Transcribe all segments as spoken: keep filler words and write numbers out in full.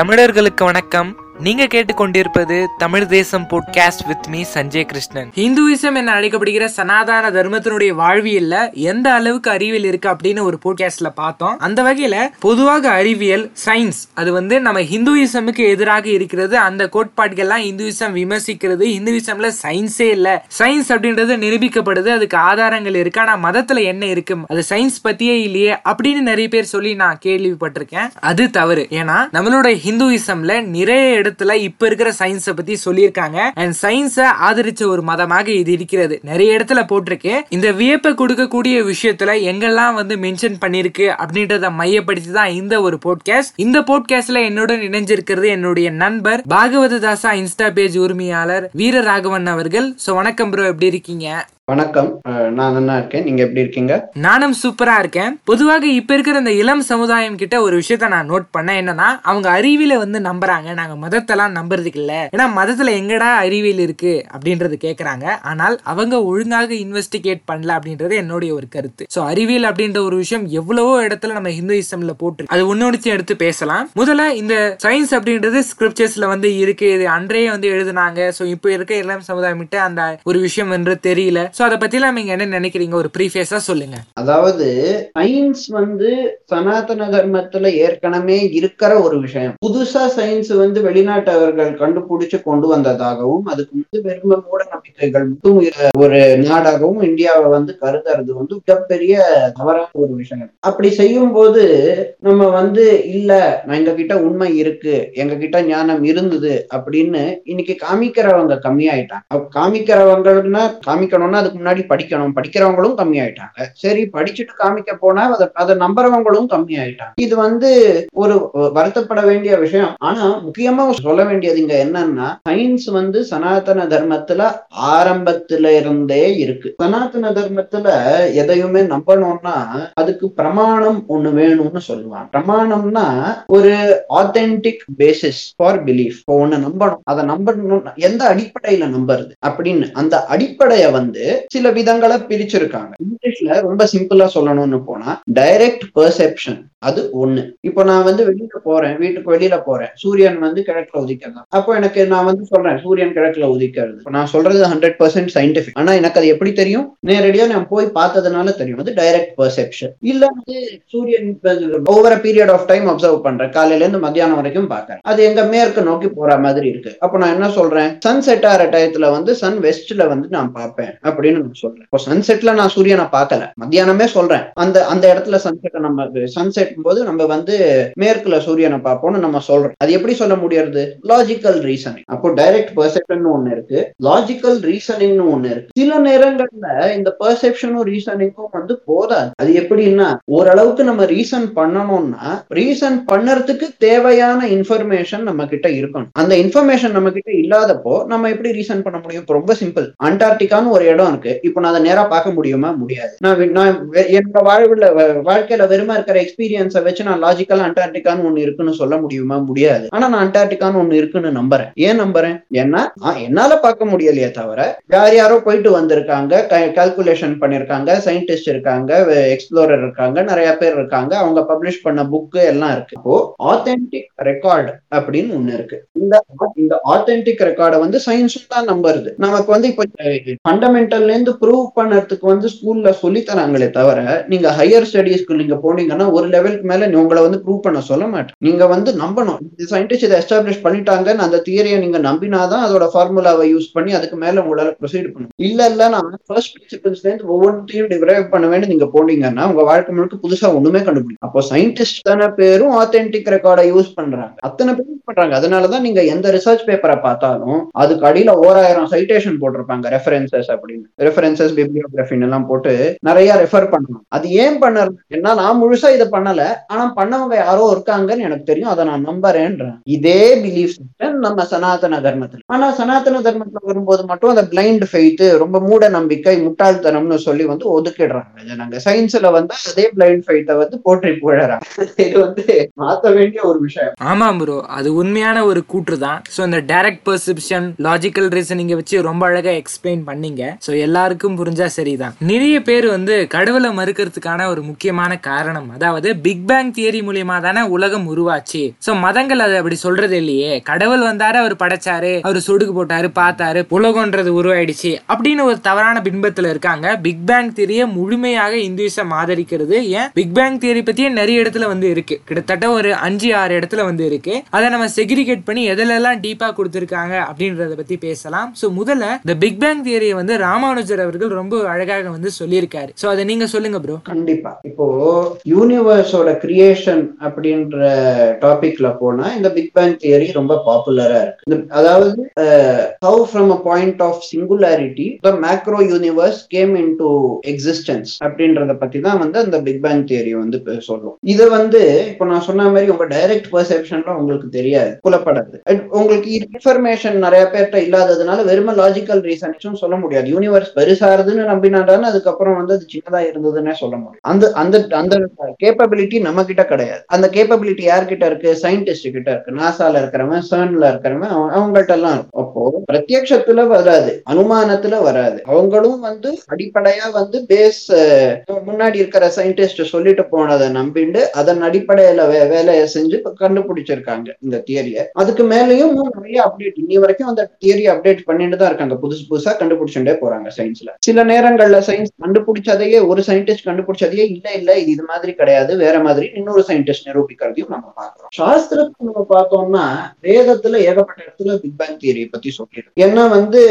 தமிழர்களுக்கு வணக்கம். நீங்க கேட்டுக்கொண்டிருப்பது Tamil Desam podcast with me Sanjay Krishnan. Hinduism என அழைக்கப்படுகிற சனாதன தர்மத்தினுடைய வாழ்வியல்ல எந்த அளவுக்கு அறிவியல் இருக்கு அப்படின்னு ஒரு பாட்காஸ்ட்ல பார்த்தோம். அந்த வகையில பொதுவாக அறிவியல் சயின்ஸ் அது வந்து நம்ம ஹிந்துவிசமுக்கு எதிராக இருக்கிறது. அந்த கோட்பாடுகள்லாம் ஹிந்துவிசம் விமர்சிக்கிறது. ஹிந்துவிசம்ல சயின்ஸே இல்ல, சயின்ஸ் அப்படின்றது நிரூபிக்கப்படுது, அதுக்கு ஆதாரங்கள் இருக்கு, ஆனா மதத்துல என்ன இருக்கு, அது சயின்ஸ் பத்தியே இல்லையே அப்படின்னு நிறைய பேர் சொல்லி நான் கேள்விப்பட்டிருக்கேன். அது தவறு. ஏன்னா நம்மளோட ஹிந்துவிசம்ல நிறைய இப்ப இருக்கிற சயின்ஸ் பத்தி சொல்லியிருக்காங்க. அண்ட் சயின்ஸ ஆதரிச்ச ஒரு மதமாக இது இருக்கிறது. நிறைய இடத்துல போட்டிருக்கு. இந்த வியப்பை கொடுக்கக்கூடிய விஷயத்துல எங்கெல்லாம் வந்து மென்ஷன் பண்ணிருக்கு அப்படின்றத மையப்படுத்தி தான் இந்த ஒரு பாட்காஸ்ட். இந்த பாட்காஸ்ட்ல என்னுடன் இணைஞ்சிருக்கிறது என்னுடைய நண்பர் பாகவததாசா இன்ஸ்டா பேஜ் ஊர்மியாலர் வீரராகவன் அவர்கள். சோ வணக்கம் ப்ரோ, எப்படி இருக்கீங்க? வணக்கம், நான் நல்லா இருக்கேன். நீங்க எப்படி இருக்கீங்க? நானும் சூப்பரா இருக்கேன். பொதுவாக இப்ப இருக்கிற இந்த இளம் சமுதாயம் கிட்ட ஒரு விஷயத்த நான் நோட் பண்ணேன். என்னன்னா, அவங்க அறிவியல வந்து நம்புறாங்க, நாங்க மதத்தெல்லாம் நம்புறதுக்கு இல்ல, ஏன்னா மதத்துல எங்கடா அறிவியல் இருக்கு அப்படின்றது கேக்குறாங்க. ஆனால் அவங்க ஒழுங்காக இன்வெஸ்டிகேட் பண்ணல அப்படின்றது என்னுடைய ஒரு கருத்து. சோ அறிவியல் அப்படின்ற ஒரு விஷயம் எவ்வளவோ இடத்துல நம்ம ஹிந்துயிசம்ல போட்டு அது ஒன்னொன்னு எடுத்து பேசலாம். முதல்ல இந்த சயின்ஸ் அப்படின்றது ஸ்கிரிப்சர்ஸ்ல வந்து இருக்கு, இது அன்றையே வந்து எழுதுனாங்க. சோ இப்ப இருக்க இளம் சமுதாயம் கிட்ட அந்த ஒரு விஷயம் என்று தெரியல. அதாவது சயின்ஸ் வந்து சனாதன தர்மத்துல ஏற்கனவே இருக்கிற ஒரு விஷயம். புதுசா சயின்ஸ் வந்து வெளிநாட்டவர்கள் கண்டுபிடிச்சு கொண்டு வந்ததாகவும் அதுக்கு வந்து வெறும மூட நம்பிக்கைகள் மட்டும் ஒரு நாடாகவும் இந்தியாவை வந்து கருதுறது வந்து மிகப்பெரிய தவறான ஒரு விஷயம். அப்படி செய்யும் போது நம்ம வந்து இல்ல எங்க கிட்ட உண்மை இருக்கு, எங்க கிட்ட ஞானம் இருந்தது அப்படின்னு இன்னைக்கு காமிக்கிறவங்க கம்மி ஆயிட்டாங்க. காமிக்கிறவங்கன்னா காமிக்கணும்னா அதுக்கு முன்னாடி படிக்கணும். படிக்கிறவங்களும் கம்மி ஆயிட்டாங்க. சரி, படிச்சுட்டு காமிக்க போனா அதை நம்புறவங்களும் கம்மி ஆயிட்டாங்க. இது வந்து ஒரு வருத்தப்பட வேண்டிய விஷயம். ஆனா முக்கியமா சொல்ல வேண்டியது இங்க என்னன்னா, சயின்ஸ் வந்து சனாதன தர்மத்துல ஆரம்பத்துல இருந்தே இருக்கு. சனாதன தர்மத்துல எதையுமே நம்பணும்னா அதுக்கு பிரமாணம் ஒண்ணு வேணும்னு சொல்லுவாங்க. பிரமாணம்னா ஒரு ஆத்தென்டிக் பேசிஸ் ஃபார் பிலீஃப். ஒண்ணு நம்பணும், அதை நம்பணும், எந்த அடிப்படையில நம்புறது அப்படின்னு அந்த அடிப்படைய வந்து சில விதங்களை பிரிச்சிருக்காங்க. இங்கிலீஷ்ல ரொம்ப சிம்பிளா சொல்லணும்னு போனா டைரக்ட் பெர்செப்ஷன் அது ஒண்ணு. இப்போ நான் வந்து வெளியில போறேன், வீட்டுக்கு வெளியில போறேன், சூரியன் வந்து கிழக்குல உதிக்கிறது. அப்போ எனக்கு நான் வந்து சொல்றேன் சூரியன் கிழக்குல உதிக்கிறது. நான் சொல்றது ஹண்ட்ரட் பர்சன்ட் சயின்டிபிக். ஆனா எனக்கு அது எப்படி தெரியும்? நேரடியா நான் போய் பார்த்ததுனால தெரியும். அது டைரக்ட் பெர்செப்ஷன். இல்ல வந்து சூரியன் over period of time observe பண்றேன், காலையில இருந்து மத்தியானம் வரைக்கும் பாக்கிறேன், அது எங்க மேற்கு நோக்கி போற மாதிரி இருக்கு. அப்ப நான் என்ன சொல்றேன்? சன்செட் ஆற டயத்துல வந்து சன் வெஸ்ட்ல வந்து நான் பார்ப்பேன் அப்படின்னு நான் சொல்றேன். இப்போ சன்செட்ல நான் சூரியனை பார்க்கல, மத்தியானமே சொல்றேன். அந்த அந்த இடத்துல சன்செட்டை நம்ம சன்செட் போது நம்ம வந்து மேற்குல சூரியனை பார்ப்போம்னு நம்ம சொல்றோம். அது எப்படி சொல்ல முடியாது? Logical reasoning. அப்போ டைரக்ட் பெர்செப்ஷன் ஒண்ணு இருக்கு, லாஜிக்கல் ரீசனிங் ஒண்ணு இருக்கு. சில நேரங்கள்ல இந்த பெர்செப்ஷனும் ரீசனிங்கும் வந்து போதாது. அது எப்படின்னா, ஓரளவுக்கு நம்ம ரீசன் பண்ணணும்னா ரீசன் பண்ணறதுக்கு தேவையான இன்ஃபர்மேஷன் நம்ம கிட்ட இருக்கணும். அந்த இன்ஃபர்மேஷன் நம்ம கிட்ட இல்லாதப்போ நம்ம எப்படி ரீசன் பண்ண முடியும்? ரொம்ப சிம்பிள். அண்டார்டிகான்னு ஒரு இடம் இருக்கு. இப்போ நான் அதை நேரா பார்க்க முடியுமா? முடியாது. நான் என்னோட வாழ்வுல வாழ்க்கையில வெறுமா இருக்கிற எக்ஸ்பீரியன்ஸ் வச்சு நான் லாஜிக்கலா அண்டார்டிகான்னு ஒண்ணு இருக்குன்னு சொல்ல முடியுமா? முடியாது. ஆனா நான் அண்டார்டிகான்னு ஒண்ணு இருக்குன்னு நம்புறேன். ஏன் நம்புறேன்? ஏன்னா என்னால பார்க்க முடியலையே தவிர யார் யாரோ போயிட்டு வந்திருக்காங்க, கால்குலேஷன் பண்ணிருக்காங்க, சயின்டிஸ்ட் இருக்காங்க, எக்ஸ்ப்ளோரர் இருக்காங்க, நிறைய பேர் இருக்காங்க, அவங்க பப்ளிஷ் பண்ண புக்கு எல்லாம் இருக்கு. இப்போ ஆத்தென்டிக் ரெக்கார்டு அப்படின்னு ஒண்ணு இருக்கு. இந்த ஆத்தென்டிக் ரெக்கார்டை வந்து சயின்ஸும் தான் நம்புறது. நமக்கு வந்து இப்போ ஃபண்டமெண்டல்ல இருந்து ப்ரூவ் பண்றதுக்கு வந்து ஸ்கூல்ல சொல்லி தராங்களே தவிர நீங்க ஹையர் ஸ்டடீஸ்க்கு நீங்க போனீங்கன்னா ஒரு லெவல் மேல உங்களை வந்து ப்ரூவ் பண்ண சொல்ல மாட்டேன். நீங்க வந்து நம்பணும். சயின்டிஸ்ட் இதை எஸ்டாப்ளிஷ் பண்ணிட்டாங்க, அந்த தியரியை நீங்க நம்பினாதான் அதோட ஃபார்முலாவை யூஸ் பண்ணி அதுக்கு மேல உங்களால ப்ரொசீட் பண்ணணும். இல்ல இல்ல நான் ஃபர்ஸ்ட் பிரின்சிபிள்ஸ்ல இருந்து ஒவ்வொன்றையும் டிரைவ் பண்ணவேன்னு நீங்க போனீங்கன்னா உங்க வாழ்க்கை முழுக்க புதுசா ஒண்ணுமே கண்டுபிடிக்கும். அப்போ சயின்டிஸ்ட் தான பேரும் ஆத்தென்டிக் ரெக்கார்டை யூஸ் பண்றாங்க, அத்தனை பேர் யூஸ் பண்றாங்க. அதனாலதான் நீங்க எந்த ரிசர்ச் பேப்பரை பார்த்தாலும் அதுக்கு அடியில ஓராயிரம் சைட்டேஷன் போட்டிருப்பாங்க, ரெஃபரன்சஸ் அப்படின்னு, ரெஃபரன்சஸ் பிப்ளியோகிராஃபின்னு எல்லாம் போட்டு நிறைய ரெஃபர் பண்ணலாம். அது ஏன் பண்ணலாம்? ஏன்னா நான் முழுசா இதை பண்ணல, ஆனா பண்ணவங்க யாரோ இருக்காங்கன்னு எனக்கு தெரியும், அதை நான் நம்புறேன்றேன். இதே பிலீஃப் சிஸ்டம் நம்ம சனாதன தர்மத்துல. ஆனா சனாதன தர்மத்துல வரும்போது மட்டும் அந்த பிளைண்ட் ஃபெய்த், ரொம்ப மூட நம்பிக்கை, முட்டாள்தனம்னு சொல்லி வந்து ஒதுக்கிடுறாங்க ஜனங்க. சயின்ஸ்ல வந்து அதே பிளைண்ட் ஃபெய்த்தை வந்து போற்றி போடுறாங்க. இது வந்து மாற்ற வேண்டிய ஒரு விஷயம். ஆமா ப்ரோ, அது உண்மையான ஒரு கூற்று தான். சோ இந்த டைரக்ட் பெர்செப்ஷன், லாஜிக்கல் ரீசனிங்க வச்சு ரொம்ப அழகா எக்ஸ்பிளைன் பண்ணீங்க. சோ எல்லாருக்கும் புரிஞ்சா சரிதான். நிறைய பேர் வந்து கடவுளை மறுக்கிறதுக்கான ஒரு முக்கியமான காரணம், அதாவது பிக் பேங் தியரி மூலியமா தானே உலகம் உருவாச்சு. சோ மதங்கள் அது அப்படி சொல்றது இல்லையே. கடவுள் வந்தாரு, அவர் படைச்சாரு, அவரு சொடுக்கு போட்டாரு, பார்த்தாரு, உலகம்ன்றது உருவாயிடுச்சு அப்படின்னு ஒரு தவறான பின்பத்துல இருக்காங்க. பிக் பேங் தியரியை முழுமையாக இந்துயிசம் ஆதரிக்கிறது. ஏன் பிக் பேங் தியரி பத்தியே நிறைய இடத்துல வந்து இருக்கு, கிட்டத்தட்ட ஒரு அஞ்சு ஆறு இடத்துல வந்து இருக்கு. அதை நம்ம செக்ரிகேட் பண்ணி எதெல்லாம் டீப்பா கொடுத்திருக்காங்க அப்படின்றத பத்தி பேசலாம். சோ முதல்ல தி பிக் பேங் தியரியை வந்து ராமானுஜர் அவர்கள் ரொம்ப அழகாக வந்து சொல்லியிருக்காரு. சோ அதை நீங்க சொல்லுங்க ப்ரோ. கண்டிப்பா இப்போ யூனிவர்ஸோட கிரியேஷன் அப்படின்ற டாபிக்ல போனா இந்த பிக் பேங் தியரி ரொம்ப பாப்புலரா இருக்கு. அதாவது how from a point of singularity the macro universe came into existence அப்படின்றத பத்தி தான் வந்து அந்த பிக் பேங் தியரி வந்து சொல்லுவோம். இது வந்து இப்போ நான் சொன்ன மாதிரி உங்க டைரக்ட் பெர்செப்ஷன்ல உங்களுக்கு தெரியாது, புலப்படாது. உங்களுக்கு இன்ஃபர்மேஷன் நிறைய பேர்ட்ட இல்லாததுனால வெறும லாஜிக்கல் ரீசன்ஸும் சொல்ல முடியாது. யூனிவர்ஸ் பெருசாருதுன்னு நம்பினாடானே அதுக்கப்புறம் வந்து அது சின்னதா இருந்ததுன்னே சொல்ல முடியும். அந்த அந்த அந்த கேப்பபிலிட்டி நம்ம கிட்ட கிடையாது. அந்த கேப்பபிலிட்டி யார்கிட்ட இருக்கு? சயின்டிஸ்ட் கிட்ட இருக்கு. நாசால இருக்கிறவன், சர்ன்ல இருக்கிறவன், அவங்கள்ட்ட எல்லாம் இருக்கும். அப்போ பிரத்யட்சத்துல வராது, அனுமானத்துல வராது. அவங்களும் வந்து அடிப்படையா வந்து பேஸ் முன்னாடி இருக்கிற சயின்டிஸ்ட் சொல்லிட்டு போனதை நம்பிண்டு அதன் அடிப்படையில வேலையை செஞ்சு கண்டுபிடிச்சிருக்காங்க இந்த தியரியை. அதுக்கு மேலயும் நிறைய அப்டேட், இன்னி வரைக்கும் அந்த தியரி அப்டேட் பண்ணிட்டு தான் இருக்காங்க. புதுசு புதுசா கண்டுபிடிச்சுட்டே போறாங்க சயின்ஸ்ல. சில நேரங்கள்ல சயின்ஸ் கண்டுபிடிச்சதையே, ஒரு சயின்டிஸ்ட் கண்டுபிடிச்சதையே இல்ல இல்ல இது இது மாதிரி கிடையாது, வேற மாதிரி இன்னொரு சயின்டிஸ்ட் நிரூபிக்கிறதையும் நம்ம பாக்குறோம். சாஸ்திரத்தை நம்ம பார்த்தோம்னா வேதத்துல ஏகப்பட்ட இடத்துல பிக் பேங் தியரியை பத்தி சொல்லிடுறோம். ஏன்னா வந்து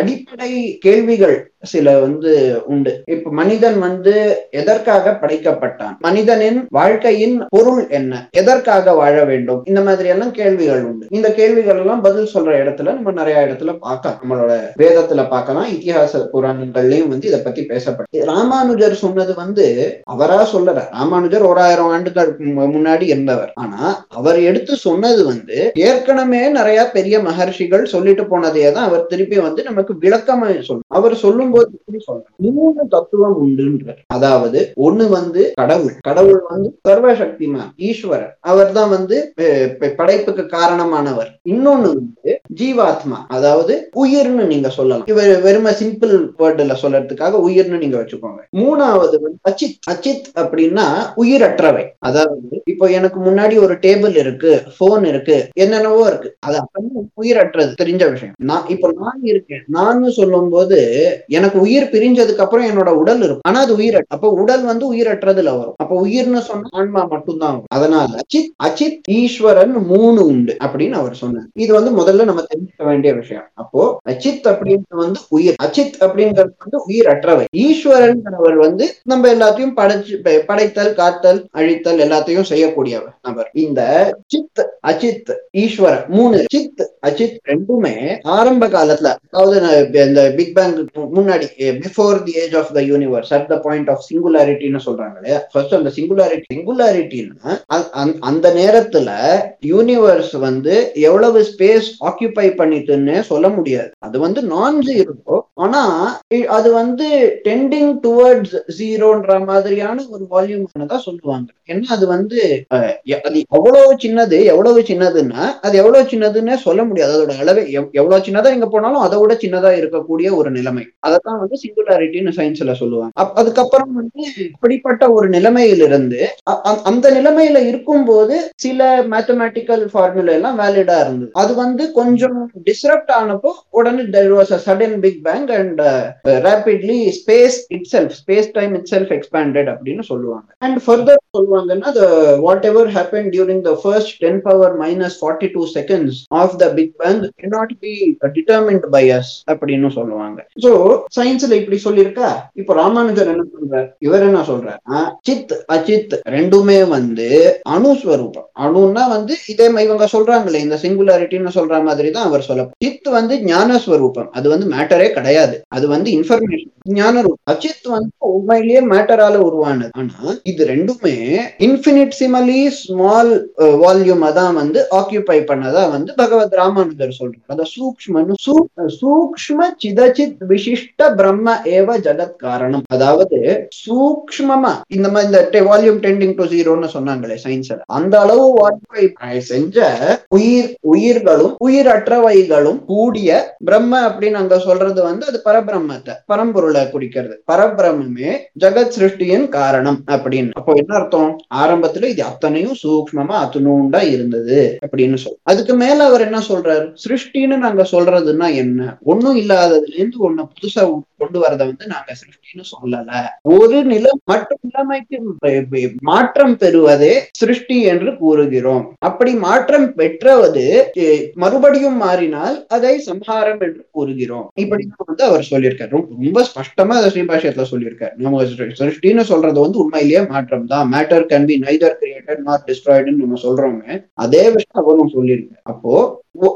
அடிப்படை கேள்விகள் சில வந்து உண்டு. இப்ப மனிதன் வந்து எதற்காக படைக்கப்பட்டான், மனிதனின் வாழ்க்கையின் பொருள் என்ன, எதற்காக வாழ வேண்டும், இந்த மாதிரி எல்லாம் கேள்விகள் உண்டு. இந்த கேள்விகள் எல்லாம் பதில் சொல்ற இடத்துல நம்ம நிறைய இடத்துல பார்க்கலாம். நம்மளோட வேதத்துல பார்க்கலாம், இத்திஹாச புராணங்கள்லயும் வந்து இதை பத்தி பேசப்பட்டு. ராமானுஜர் சொன்னது வந்து அவரா சொல்ற, ராமானுஜர் ஒரு ஆயிரம் ஆண்டுகள் முன்னாடி இருந்தவர். ஆனா அவர் எடுத்து சொன்னது வந்து ஏற்கனவே நிறைய பெரிய மகர்ஷிகள் சொல்லிட்டு போனதையே தான் அவர் திருப்பி வந்து நமக்கு விளக்கமா சொல்லும். அவர் சொல்லும் மூணு தத்துவம் உண்டு. அதாவது ஒண்ணு வந்து கடவுள், கடவுள் வந்து சர்வசக்திமான் ஈஸ்வரர், அவர் தான் வந்து படைப்புக்கு காரணமானவர். இன்னொன்னு வந்து ஜீவாத்மா, அதாவது உயிர்னு நீங்க சொல்லலாம். இவர் வெறும சிம்பிள் வேர்டுல சொல்றதுக்காக உயிர்னு நீங்க வச்சுக்கோங்க. மூணாவது வந்து அச்சித். அச்சித் அப்படின்னா உயிரற்றவை. அதாவது இப்போ எனக்கு முன்னாடி ஒரு டேபிள் இருக்கு, போன் இருக்கு, என்னென்னவோ இருக்கு, அது உயிரற்றது, தெரிஞ்ச விஷயம். நான் இப்போ நான் இருக்கேன், நான் சொல்லும் போது எனக்கு உயிர் பிரிஞ்சதுக்கு அப்புறம் என்னோட உடல் இருக்கும், ஆனா அது உயிர். அப்ப உடல் வந்து உயிரற்றதுல வரும். அப்ப உயிர்னு சொன்ன ஆன்மா மட்டும்தான் வரும். அதனால அச்சித், அச்சித், ஈஸ்வரன் மூணு உண்டு அப்படின்னு அவர் சொன்னார். இது வந்து முதல்ல நம்ம தெரிஞ்சுக்க வேண்டிய விஷயம். அப்போ அச்சித் அப்படின்றது வந்து உயிர், அச்சித் அப்படிங்கிறது வந்து உயிரற்றவை. ஈஸ்வரன்கிறவர் வந்து நம்ம எல்லாத்தையும் படைச்சு, படைத்தல், காத்தல், அழித்தல் எல்லாத்தையும் செய்யக்கூடியவர் நபர். இந்த சித், அச்சித், ஈஸ்வரன் மூணு, சித் அச்சித் ரெண்டுமே ஆரம்ப காலத்துல, அதாவது இந்த பிக் பேங் முன்னாடி, before the age of the universe, at the point of சிங்குலாரிட்டின்னு சொல்றாங்களே, ஃபர்ஸ்ட் அந்த சிங்குலாரிட்டி. சிங்குலாரிட்டின்னா அந்த நேரத்துல யூனிவர்ஸ் வந்து எவ்வளவு ஸ்பேஸ் ஆக்கியூபை பண்ணிட்டுன்னு சொல்ல முடியாது. அது வந்து நான் ஜீரோ, ஆனா அது வந்து டெண்டிங் டுவர்ட்ஸ் ஜீரோன்ற மாதிரியான ஒரு வால்யூம் தான் சொல்லுவாங்க. ஏன்னா அது வந்து அது எவ்வளவு சின்னது, எவ்வளவு சின்னதுன்னா அது எவ்வளவு சின்னதுன்னு சொல்ல முடியாது. அதோட அளவு எவ்வளவு சின்னதா எங்க போனாலும் அதை விட சின்னதா இருக்கக்கூடிய ஒரு நிலைமை. அதத்தான் வந்து சிங்குலாரிட்டின்னு சயின்ஸ்ல சொல்லுவாங்க. அதுக்கப்புறம் வந்து அப்படிப்பட்ட ஒரு நிலைமையிலிருந்து, அந்த நிலைமையில இருக்கும் போது சில மேத்தமேட்டிக்கல் ஃபார்முலா எல்லாம் வேலிடா இருந்தது. அது வந்து கொஞ்சம் டிஸ்ரப்ட் ஆனப்போ உடனே there was a sudden big bang and uh, rapidly space itself, space time itself expanded அப்படின்னு சொல்லுவாங்க. அண்ட் ஃபர்தர் சொல்லுவாங்கன்னா the whatever happened during the first ten power minus forty-two seconds of the big bang cannot be determined by us அப்படின்னு சொல்லுவாங்க. So சயின்ஸ்ல இப்படி சொல்லியிருக்கா. இப்ப ராமானுஜர் என்ன சொல்றார், இவர் என்ன சொல்றார், சித் அச்சித் ரெண்டுமே வந்து அணுஸ்வரூபம். அணுன்னா வந்து இதே இவங்க சொல்றாங்களே இந்த சிங்குலாரிட்டின்னு சொல்ற மாதிரி தான் அவர் சொல்ல. சித் வந்து ஞானஸ்வரூபம், அது வந்து மேட்டரே கிடையாது, அது வந்து இன்ஃபர்மேஷன், ஞானரூபம். அச்சித் வந்து உண்மையிலேயே மேட்டரால உருவானது. ஆனா இது ரெண்டுமே இன்ஃபினிட்சிமலி ஸ்மால் வால்யூம் தான் வந்து ஆக்கியூபை பண்ணதா வந்து பகவத் ராமானுஜர் சொல்றார். அத சூக்ஷ்மனு சூக்ஷ்ம சிதசித் விசிஷ்ட பிரம்ம ஏவ ஜகத் காரணம். அதாவது சூக்ஷ்மமா இந்த மாதிரி வால்யூம் டெண்டிங் டு ஜீரோன்னு சொன்னாங்களே சயின்ஸ்ல, அந்த அளவு வால்யூம் செஞ்ச உயிர், உயிர்களும் உயிரற்றவைகளும் கூடிய பிரம்ம அப்படின்னு அங்க சொல்றது வந்து அது பரபிரம்மத்தை, பரம்பொருளை குறிக்கிறது. பரபிரம்மே ஜெகத் சிருஷ்டியின் காரணம் அப்படின்னு. அப்போ என்ன அர்த்தம்? ஆரம்பத்துல இது அத்தனையும் சூக்மமா அத்தனூண்டா இருந்தது அப்படின்னு சொல். அதுக்கு மேல அவர் என்ன சொல்றாரு? சிருஷ்டின்னு நாங்க சொல்றதுன்னா என்ன? ஒண்ணும் இல்லாததுல இருந்து ஒண்ணு புதுசா கொண்டு வரத வந்து நாங்க சிருஷ்டின்னு சொல்லல. ஒரு நிலை மற்றும் நிலைமைக்கு மாற்றம் பெறுவதே சிருஷ்டி என்று கூறுகிறோம். அப்படி மாற்றம் பெற்றவது மறுபடியும் மாறினால் அதை சம்ஹாரம் என்று கூறுகிறோம். இப்படி வந்து அவர் சொல்லியிருக்காரு. ரொம்ப ஸ்பஷ்டமா அதை ஸ்ரீபாஷ்யத்துல சொல்லியிருக்காரு. நம்ம சிருஷ்டின்னு சொல்றது வந்து உண்மையிலேயே மாற்றம் தான். Matter can be neither created not டிஸ்ட்ராய்டுன்னு நம்ம சொல்றோமே, அதே விஷயம் அவரும் சொல்லியிருக்காரு. அப்போ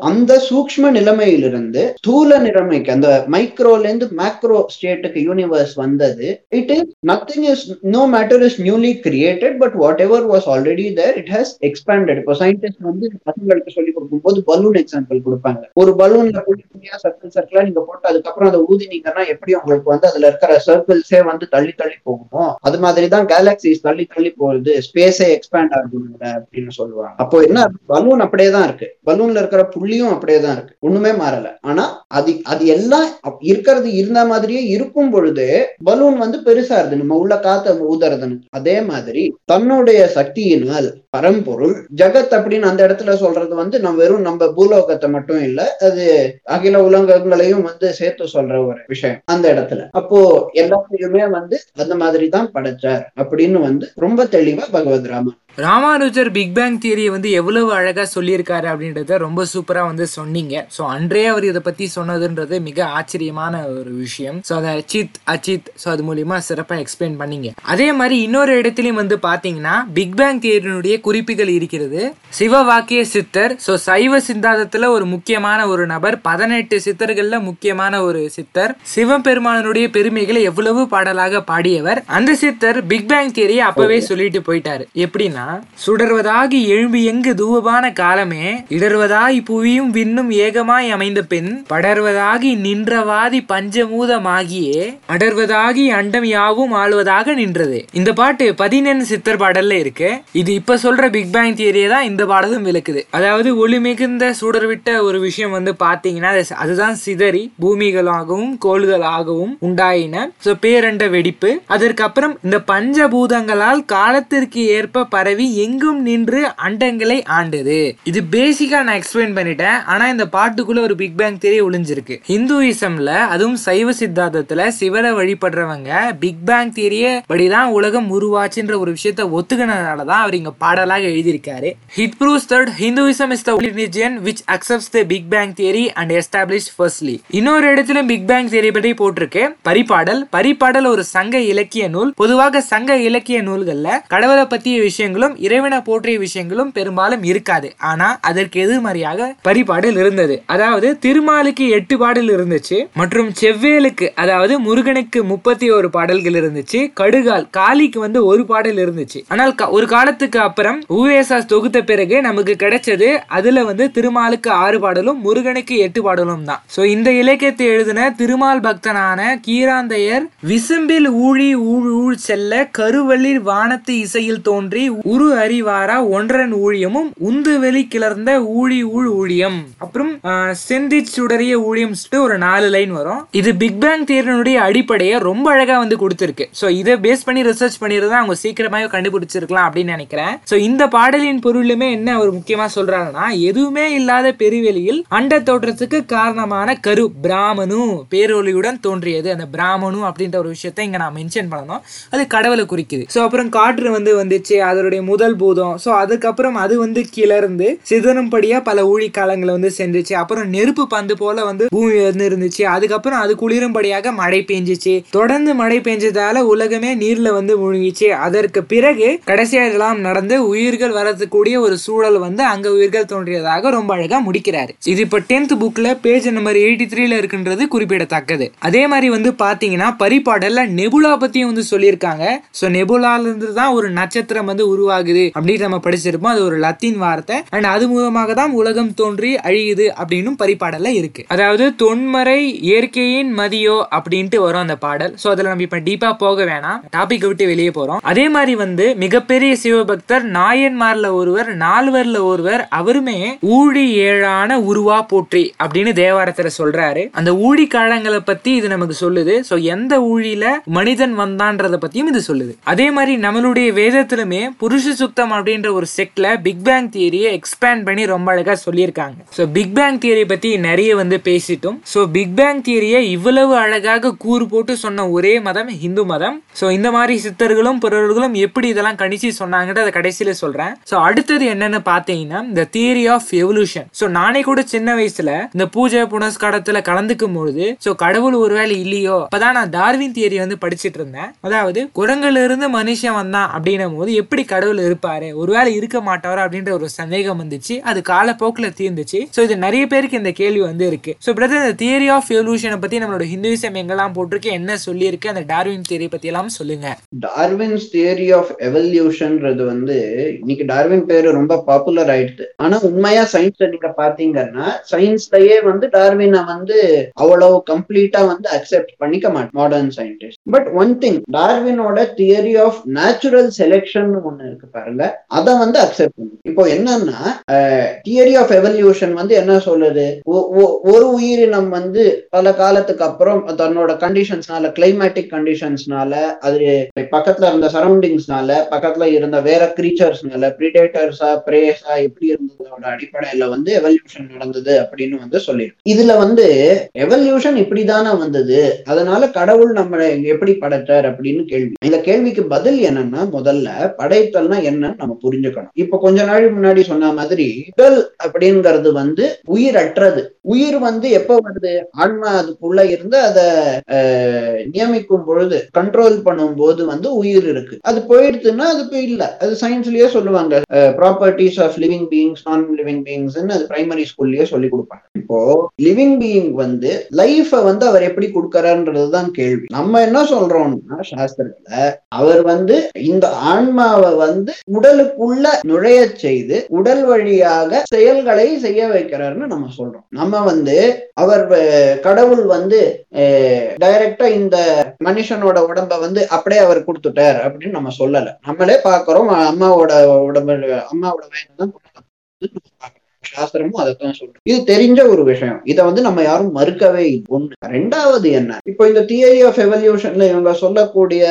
அந்த சூக்ம நிலைமையிலிருந்து தூல நிலைமைக்கு, அந்த மைக்ரோல இருந்து மேக்ரோ ஸ்டேட்டுக்கு யூனிவர்ஸ் வந்தது. It is nothing is no matter is newly created, but whatever was already there it has expanded. இப்போ சயின்டிஸ்ட் வந்து பசங்களுக்கு சொல்லி கொடுக்கும் போது பலூன் எக்ஸாம்பிள் கொடுப்பாங்க. ஒரு பலூன்ல குடிப்படியா சர்க்கிள் சர்க்கிளா நீங்க போட்டு அதுக்கப்புறம் அதை ஊதினீங்கன்னா எப்படி உங்களுக்கு வந்து அதுல இருக்கிற சர்க்கிள்ஸே வந்து தள்ளி தள்ளி போகுமோ, அது மாதிரிதான் கேலக்சிஸ் தள்ளி தள்ளி போகுது, ஸ்பேஸே எக்ஸ்பேண்ட் ஆகுதுல அப்படின்னு சொல்லுவாங்க. அப்போ என்ன, பலூன் அப்படியேதான் இருக்கு, பலூன்ல இருக்கிற புள்ளியும் அப்படியேதான் இருக்கு, ஒண்ணுமே மாறல. ஆனா அது அது எல்லாம் இருக்கிறது இருந்த மாதிரியே இருக்கும் பொழுது பலூன் வந்து பெருசா இருக்கு, நம்ம உள்ள காத்த ஊதுறதுன்னு. அதே மாதிரி தன்னுடைய சக்தியினால் பரம்பொருள் ஜகத் அப்படின்னு அந்த இடத்துல சொல்றது வந்து நம்ம வெறும் நம்ம பூலோகத்தை மட்டும் இல்ல, அது அகில உலகங்களையும் வந்து சேர்த்து சொல்ற ஒரு விஷயம் அந்த இடத்துல. அப்போ எல்லாத்தையுமே வந்து அந்த மாதிரிதான் படைச்சார் அப்படின்னு வந்து ரொம்ப தெளிவா பகவத் ராமன். ராமானுஜர் பிக் பேங் தியரியை வந்து எவ்வளவு அழகா சொல்லியிருக்காரு அப்படின்றத ரொம்ப சூப்பரா வந்து சொன்னீங்க. ஸோ அன்றே அவர் இதை பத்தி சொன்னதுன்றது மிக ஆச்சரியமான ஒரு விஷயம். ஸோ அதை அச்சித் அச்சித் ஸோ அது மூலியமா சிறப்பா எக்ஸ்பிளைன் பண்ணீங்க. அதே மாதிரி இன்னொரு இடத்துலயும் வந்து பாத்தீங்கன்னா பிக் பேங் தியரியினுடைய குறிப்புகள் இருக்கிறது. சிவ வாக்கிய சித்தர், ஸோ சைவ சித்தாந்தத்துல ஒரு முக்கியமான ஒரு நபர், பதினெட்டு சித்தர்கள்ல முக்கியமான ஒரு சித்தர், சிவபெருமானுடைய பெருமைகளை எவ்வளவு பாடலாக பாடியவர் அந்த சித்தர் பிக் பேங் தியரியை அப்பவே சொல்லிட்டு போயிட்டாரு. எப்படின்னா, சுடர்வதாகி எழும்பி எங்கு தூவமான காலமே, இடர்வதாய் புவியும் விண்ணும் ஏகமாய் அமைந்த பின், படர்வதாகி நின்றவாதி பஞ்சமூதமாகியே, அடர்வதாகி அண்டம் யாவும் ஆழ்வதாக நின்றது. இந்த பாட்டு பதினெண் சித்தர் பாடல்ல இருக்கு. இது இப்ப சொல்ற பிக் பேங் தியரியை தான் இந்த பாடலும் விளக்குது. அதாவது ஒளி மிகுந்த சுடர்விட்ட ஒரு விஷயம் வந்து பாத்தீங்கன்னா அதுதான் சிதறி பூமிகளாகவும் கோள்களாகவும் உண்டாயின பேரண்ட வெடிப்பு. அதற்கப்புறம் இந்த பஞ்சபூதங்களால் காலத்திற்கு ஏற்ப பர எங்கும் நின்று அண்டங்களை ஆண்டது. இது பேசிக்கா நான் எக்ஸ்பிளைன் பண்ணிட்டேன். ஆனா இந்த பாட்டுக்குள்ள ஒரு பிக் பேங் தியரி ஒளிஞ்சிருக்கு. ஹிந்துயிசம்ல, அதுவும் சைவ சித்தாந்தத்துல சிவனை வழிபடுறவங்க பிக் பேங் தியரிய படிதான் உலகம் உருவாச்சுன்ற ஒரு விஷயத்தை ஒத்துக்கினதாலதான் அவர் இங்க பாடலாக எழுதியிருக்காரு. It proves that Hinduism is the only religion which accepts the big bang theory and establish firstly. இன்னொரு இடத்துல பிக் பேங் தியரி பற்றி போட்டிருக்கு பரிபாடல். பரிபாடல் ஒரு சங்க இலக்கிய நூல். பொதுவாக சங்க இலக்கிய நூல்கள்ல கடவுளை பத்திய விஷயங்கள், இறைவனை போற்றிய விஷயங்களும் பெரும்பாலும் இருக்காது. ஆனா அதற்கு எதிர்மறையாக பரிபாடல் இருந்தது. அதாவது திருமாலுக்கு எட்டு பாடல் இருந்துச்சு, மற்றும் செவ்வேலுக்கு அதாவது முருகனுக்கு முப்பத்தி ஒரு பாடல்கள் இருந்துச்சு, கடுகால் காளிக்கு வந்து ஒரு பாடல் இருந்துச்சு. ஆனால் ஒரு காலத்துக்கு அப்புறம் ஊவேசா தொகுத்த பிறகு நமக்கு கிடைச்சது அதுல வந்து திருமாலுக்கு ஆறு பாடலும் முருகனுக்கு எட்டு பாடலும் தான். சோ இந்த இலக்கியத்தை எழுதின திருமால் பக்தனான கீரந்தையர் விசும்பில் ஊழி ஊழ் ஊழ் செல்ல கருவள்ளிர் வானத்து இசையில் தோன்றி உரு அறிவாரா ஒன்றன் ஊழியமும் உந்து வெளி கிளர்ந்த ஊழி ஊழ் ஊழியம், அப்புறம் செந்தி சுடறிய ஊழியம் ஒரு நாலு லைன் வரும். இது பிக் பேங் தியரியினுடைய அடிப்படையை ரொம்ப அழகா வந்து கொடுத்திருக்கு. சோ இதை பேஸ் பண்ணி ரிசர்ச் பண்ணிருந்தா அவங்க சீக்கிரமாக கண்டுபிடிச்சிருக்கலாம் அப்படின்னு நினைக்கிறேன். சோ இந்த பாடலின் பொருளுமே என்ன அவர் முக்கியமா சொல்றாங்கன்னா, எதுவுமே இல்லாத பெருவெளியில் அண்ட தோற்றத்துக்கு காரணமான கரு பிராமணு பேரொலியுடன் தோன்றியது. அந்த பிராமணு அப்படின்ற ஒரு விஷயத்தை இங்க நான் மென்ஷன் பண்ணணும். அது கடவுளை குறிக்குது. சோ அப்புறம் காற்று வந்து வந்துச்சு, அதனுடைய முதல் பூதம். சோ அதுக்கப்புறம் அது வந்து கிளர்ந்து சிதறும்படியா பல ஊழி காலங்களை வந்து சென்றுச்சு. அப்புறம் நெருப்பு பந்து போல வந்து பூமி வந்து இருந்துச்சு. அதுக்கப்புறம் அது குளிரும்படியாக மழை பெஞ்சிச்சு. தொடர்ந்து மழை பெஞ்சதால உலகமே நீர்ல வந்து மூழ்கிச்சு. அதற்கு பிறகு கடைசியா இதெல்லாம் நடந்து உயிர்கள் வரக்கூடிய ஒரு சூழல் வந்து அங்க உயிர்கள் தோன்றியதாக ரொம்ப அழகா முடிக்கிறாரு. இது இப்ப டென்த் புக்ல பேஜ் நம்பர் எயிட்டி த்ரீல இருக்குன்றது குறிப்பிடத்தக்கது. அதே மாதிரி வந்து பாத்தீங்கன்னா பரிபாடல்ல நெபுலா பத்தியும் வந்து சொல்லியிருக்காங்க. சோ நெபுலால இருந்து தான் ஒரு நட்சத்திரம் வந்து உருவாச்சு உருவாகுது அப்படின்னு நம்ம படிச்சிருப்போம். அது ஒரு லத்தீன் வார்த்தை. அண்ட் அது மூலமாக தான் உலகம் தோன்றி அழியுது அப்படின்னு பரிபாடல்ல இருக்கு. அதாவது தொன்மறை இயற்கையின் மதியோ அப்படின்ட்டு வரும் அந்த பாடல். சோ அதுல நம்ம இப்ப டீப்பா போக வேணாம், டாபிக் விட்டு வெளியே போறோம். அதே மாதிரி வந்து மிகப்பெரிய சிவபக்தர் நாயன்மார்ல ஒருவர், நால்வர்ல ஒருவர், அவருமே ஊழி ஏழான உருவா போற்றி அப்படின்னு தேவாரத்துல சொல்றாரு. அந்த ஊழி காலங்களை பத்தி இது நமக்கு சொல்லுது. சோ எந்த ஊழியில மனிதன் வந்தான்றத பத்தியும் இது சொல்லுது. அதே மாதிரி நம்மளுடைய வேதத்திலுமே புருஷ சுத்தம் அப்படின்ற ஒரு செக்ல பிக் பேங் தியரியை எக்ஸ்பேண்ட் பண்ணி ரொம்ப அழகா சொல்லியிருக்காங்க. சோ பிக் பேங் தியரி பத்தி நிறைய வந்து பேசிட்டோம். சோ பிக் பேங் தியரியை இவ்வளவு அழகாக கூறு போட்டு சொன்ன ஒரே மதம் ஹிந்து மதம். சோ இந்த மாதிரி சித்தர்களும் பிறர்களும் எப்படி இதெல்லாம் கணிச்சு சொன்னாங்கன்னு அதை கடைசியில சொல்றேன். சோ அடுத்தது என்னன்னு பாத்தீங்கன்னா இந்த தியரி ஆஃப் எவல்யூஷன். சோ நானே கூட சின்ன வயசுல இந்த பூஜை புனஸ்காரத்துல கலந்துக்கும் பொழுது சோ கடவுள் ஒருவேளை இல்லையோ, அப்பதான் நான் டார்வின் தியரி வந்து படிச்சுட்டு இருந்தேன். அதாவது குரங்குல இருந்து மனுஷன் வந்தான் அப்படின்னும் போது எப்படி கடவுள் இருப்பாரு, ஒருவேளை இருக்க மாட்டாரோ அப்படின்ற ஒரு சந்தேகம் வந்துச்சு. அது காலப்போக்குல தீர்ந்துச்சு. சோ இது நிறைய பேருக்கு இந்த கேள்வி வந்து இருக்கு. சோ பிரதர், இந்த தியரி ஆஃப் எவல்யூஷனை பத்தி நம்மளோட ஹிந்துவிசம் எங்கெல்லாம் போட்டிருக்கு, என்ன சொல்லி இருக்கு, அந்த டார்வின் தியரி பத்தி எல்லாம் சொல்லுங்க. டார்வின்ஸ் தியரி ஆஃப் எவல்யூஷன்றது வந்து இன்னைக்கு டார்வின் பேரு ரொம்ப பாப்புலர் ஆயிடுது. ஆனா உண்மையா சயின்ஸ்ல நீங்க பாத்தீங்கன்னா சயின்ஸ்லயே வந்து டார்வினை வந்து அவ்வளவு கம்ப்ளீட்டா வந்து அக்செப்ட் பண்ணிக்க மாட்டேன் modern scientist. But one thing, டார்வினோட தியரி ஆஃப் நேச்சுரல் செலெக்ஷன் ஒண்ணு இருக்கு பாருங்க, அதை வந்து அக்செப்ட் பண்ணு. இப்போ என்னன்னா தியரி ஆஃப் எவல்யூஷன் வந்து என்ன சொல்லுது, ஒரு உயிரினம் வந்து பல காலத்துக்கு அப்புறம் தன்னோட கண்டிஷன்ஸ்னால, கிளைமேட்டிக் கண்டிஷன்ஸ்னால, அது பக்கத்துல இருந்த சரௌண்டிங்ஸ்னால, பக்கத்துல இருந்த வேற கிரீச்சர்ஸ்னால, பிரிடேட்டர்ஸா பிரேஸா எப்படி இருந்ததோட அடிப்படையில வந்து எவல்யூஷன் நடந்தது அப்படின்னு வந்து சொல்லிருக்கு. இதுல வந்து எவல்யூஷன் இப்படிதானே வந்தது, அதனால கடவுள் நம்ம எப்படி படைச்சார் அப்படின்னு கேள்வி. இந்த கேள்விக்கு பதில் என்னன்னா முதல்ல படைத்தல்னா என்னன்னு நம்ம புரிஞ்சுக்கணும். இப்போ கொஞ்ச நாள் முன்னாடி சொன்ன மாதிரி உடல் அப்படிங்கிறது வந்து உயிரற்றது. உயிர் வந்து எப்ப வருது, ஆன்மா அதுக்குள்ள இருந்து அதை நியமிக்கும் பொழுது, கண்ட்ரோல் பண்ணும் போது வந்து உயிர் இருக்கு. அது போயிடுதுன்னா அது போய் இல்ல. அது சயின்ஸ்லயே சொல்லுவாங்க, properties of living beings, non living beings, அது பிரைமரி ஸ்கூல்லயே சொல்லி கொடுப்பாங்க. இப்போ லிவிங் பீயிங் வந்து லைஃபை வந்து அவர் எப்படி கொடுக்கறாருன்றதுதான் கேள்வி. நம்ம என்ன சொல்றோம்னா சாஸ்திரத்துல அவர் வந்து இந்த ஆன்மாவை வந்து உடலுக்குள்ள நுழைய செய்து உடல் வழியாக செயல்களை செய்ய வைக்கிறார்னு நம்ம சொல்றோம். நம்ம வந்து அவர் கடவுள் வந்து டைரக்டா இந்த மனுஷனோட உடம்ப வந்து அப்படியே அவர் கொடுத்துட்டார் அப்படின்னு நம்ம சொல்லல. நம்மளே பாக்குறோம், அம்மாவோட உடம்பு, அம்மாவோட வயதுதான் சாஸ்திரமும் அதைத்தான் சொல்றோம். இது தெரிஞ்ச ஒரு விஷயம், இதை வந்து நம்ம யாரும் மறுக்கவே இல்லை. ஒண்ணு. ரெண்டாவது என்ன, இப்போ இந்த தியரி ஆஃப் எவல்யூஷன்ல இவங்க சொல்லக்கூடிய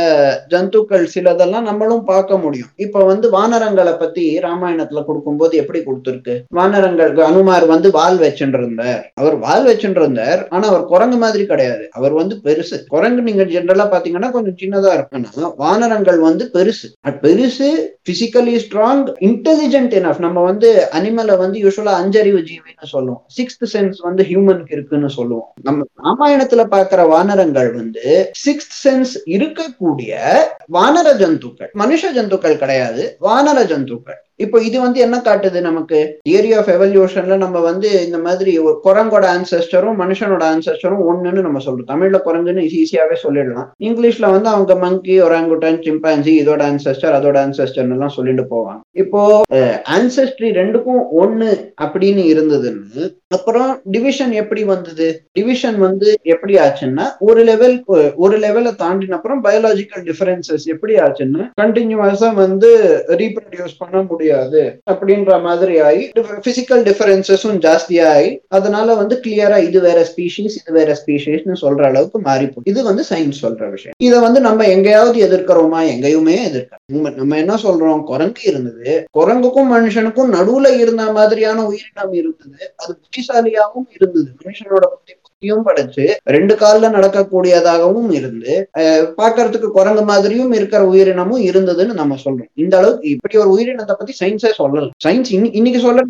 ஜந்துக்கள் சிலதெல்லாம் நம்மளும் பார்க்க முடியும். இப்ப வந்து வானரங்களை பத்தி ராமாயணத்துல கொடுக்கும்போது எப்படி கொடுத்துருக்கு, வானரங்களுக்கு அனுமார் வந்து வால் வச்சுட்டு இருந்தார். அவர் வால் வச்சுட்டு இருந்தார், ஆனா அவர் குரங்கு மாதிரி கிடையாது. அவர் வந்து பெருசு. குரங்கு நீங்க ஜென்ரலா பாத்தீங்கன்னா கொஞ்சம் சின்னதா இருக்குன்னா, வானரங்கள் வந்து பெருசு, பெருசு, பிசிக்கலி ஸ்ட்ராங், இன்டெலிஜென்ட் எனஃப். நம்ம வந்து அனிமலை வந்து யூஸ்வலா அஞ்சறிவு ஜீவின்னு சொல்லுவோம், சிக்ஸ்த் சென்ஸ் வந்து ஹியூமனுக்கு இருக்குன்னு சொல்லுவோம். நம்ம ராமாயணத்துல பாக்குற வானரங்கள் வந்து சிக்ஸ்த் சென்ஸ் இருக்கக்கூடிய வானர ஜந்துக்கள், மனுஷ ஜந்துக்கள் கிடையாது, வானர ஜந்துக்கள். இப்போ இது வந்து என்ன காட்டுது நமக்கு, தியரி ஆஃப் எவல்யூஷன்ல நம்ம வந்து இந்த மாதிரி குரங்கோட ஆன்செஸ்டரும் மனுஷனோட ஆன்செஸ்டரும் ஒண்ணுன்னு நம்ம சொல்றோம். தமிழ்ல குரங்குன்னு ஈஸியாவே சொல்லிடலாம். இங்கிலீஷ்ல வந்து அவங்க மங்கி, ஒராங்குடன், சிம்பான்சி, இதோட ஆன்செஸ்டர் அதோட ஆன்செஸ்டர்னு எல்லாம் சொல்லிட்டு போவாங்க. இப்போ ஆன்செஸ்ட்ரி ரெண்டுக்கும் ஒண்ணு அப்படின்னு இருந்ததுன்னு அப்புறம் டிவிஷன் எப்படி வந்தது, டிவிஷன் வந்து எப்படி ஆச்சுன்னா ஒரு லெவல் ஒரு லெவலை தாண்டின அப்புறம் பயாலஜிக்கல் டிஃபரன்சஸ் எப்படி ஆச்சுன்னா கண்டினியூஸா வந்து ரீப்ரொடியூஸ் பண்ண முடியாது அப்படின்ற மாதிரி ஆகி பிசிக்கல் டிஃபரன்சஸும் ஜாஸ்தியா ஆகி அதனால வந்து கிளியரா இது வேற ஸ்பீஷீஸ் இது வேற ஸ்பீஷீஸ்னு சொல்ற அளவுக்கு மாறி போகும். இது வந்து சயின்ஸ் சொல்ற விஷயம். இதை வந்து நம்ம எங்கேயாவது எதிர்க்கிறோமா? எங்கேயுமே எதிர்க்கிறோம். நம்ம என்ன சொல்றோம், குரங்கு இருந்தது, குரங்குக்கும் மனுஷனுக்கும் நடுவுல இருந்த மாதிரியான உயிரினம் இருந்தது, அது புத்திசாலியாகவும் இருந்தது, மனுஷனோட புத்தி புத்தியும் படைச்சு ரெண்டு கால்ல நடக்கக்கூடியதாகவும் இருந்து பாக்குறதுக்கு குரங்கு மாதிரியும் இருக்கிற உயிரினமும் இருந்ததுன்னு நம்ம சொல்றோம். இந்த அளவுக்கு இப்படி ஒரு உயிரினத்தை பத்தி சயின்ஸே சொல்லலாம். சயின்ஸ் இன்னைக்கு சொல்ல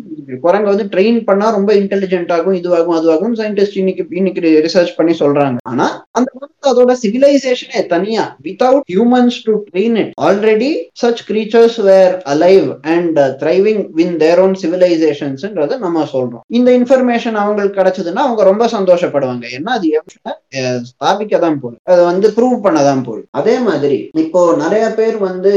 குரங்கு வந்து ட்ரெயின் பண்ணா ரொம்ப இன்டெலிஜென்ட் ஆகும், இதுவாகும் அதுவாகும் சயின்டிஸ்ட் இன்னைக்கு இன்னைக்கு ரிசர்ச் பண்ணி சொல்றாங்க. ஆனா அந்த அதோட சிவிலைசேஷனே தனியா, without humans to train it. Already such creatures were alive and thriving in their own சிவிலைசேஷன்ஸ்ன்றத நம்ம சொல்றோம். இந்த இன்ஃபர்மேஷன் அவங்களுக்கு கிடைச்சதுன்னா அவங்க ரொம்ப சந்தோஷப்படும். கஷ்டப்படுவாங்க. ஏன்னா அது எவ்வளவு ஸ்தாபிக்கதான் போகுது, அதை வந்து ப்ரூவ் பண்ணதான் போகுது. அதே மாதிரி இப்போ நிறைய பேர் வந்து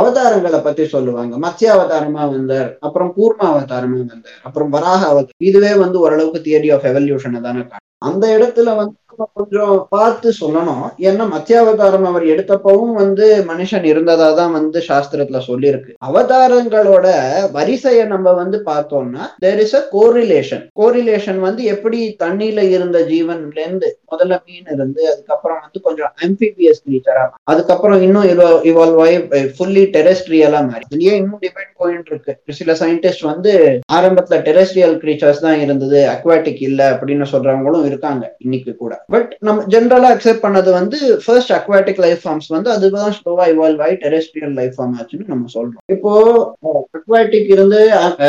அவதாரங்களை பத்தி சொல்லுவாங்க. மத்ய அவதாரமா வந்தார், அப்புறம் கூர்மா அவதாரமா வந்தார், அப்புறம் வராக அவதாரம். இதுவே வந்து ஓரளவுக்கு தியரி ஆஃப் எவல்யூஷனை தானே. அந்த இடத்துல வந்து கொஞ்சம் பார்த்து சொல்லணும். ஏன்னா மத்திய அவதாரம் அவர் எடுத்தப்பவும் வந்து மனுஷன் இருந்ததாதான் வந்து சாஸ்திரத்துல சொல்லியிருக்கு. அவதாரங்களோட வரிசையை நம்ம வந்து பார்த்தோம்னா there is a correlation. correlation வந்து எப்படி தண்ணியில இருந்த ஜீவன்ல இருந்து முதல்ல மீன் இருந்து அதுக்கப்புறம் வந்து கொஞ்சம் amphibious creature-ஆ, அதுக்கப்புறம் இன்னும் evolve ஆகி fully terrestrial-ஆ மாறி. இதுலயே இன்னும் டிபேட் பாயிண்ட் இருக்கு. சில சயின்டிஸ்ட் வந்து ஆரம்பத்துல terrestrial creatures தான் இருந்தது, aquatic இல்ல அப்படின்னு சொல்றவங்களும் இருக்காங்க இன்னைக்கு கூட. பட் நம்ம ஜெனரலா அக்செப்ட் பண்ணது வந்து ஃபர்ஸ்ட் அக்வாட்டிக் லைஃப் ஃபார்ம்ஸ் வந்து அதுதான் ஸ்லோவா இவால்வ் ஆகி டெரஸ்ட்ரியல் லைஃப் ஃபார்ம் ஆச்சுன்னு நம்ம சொல்றோம். இப்போ அக்வாட்டிக் இருந்து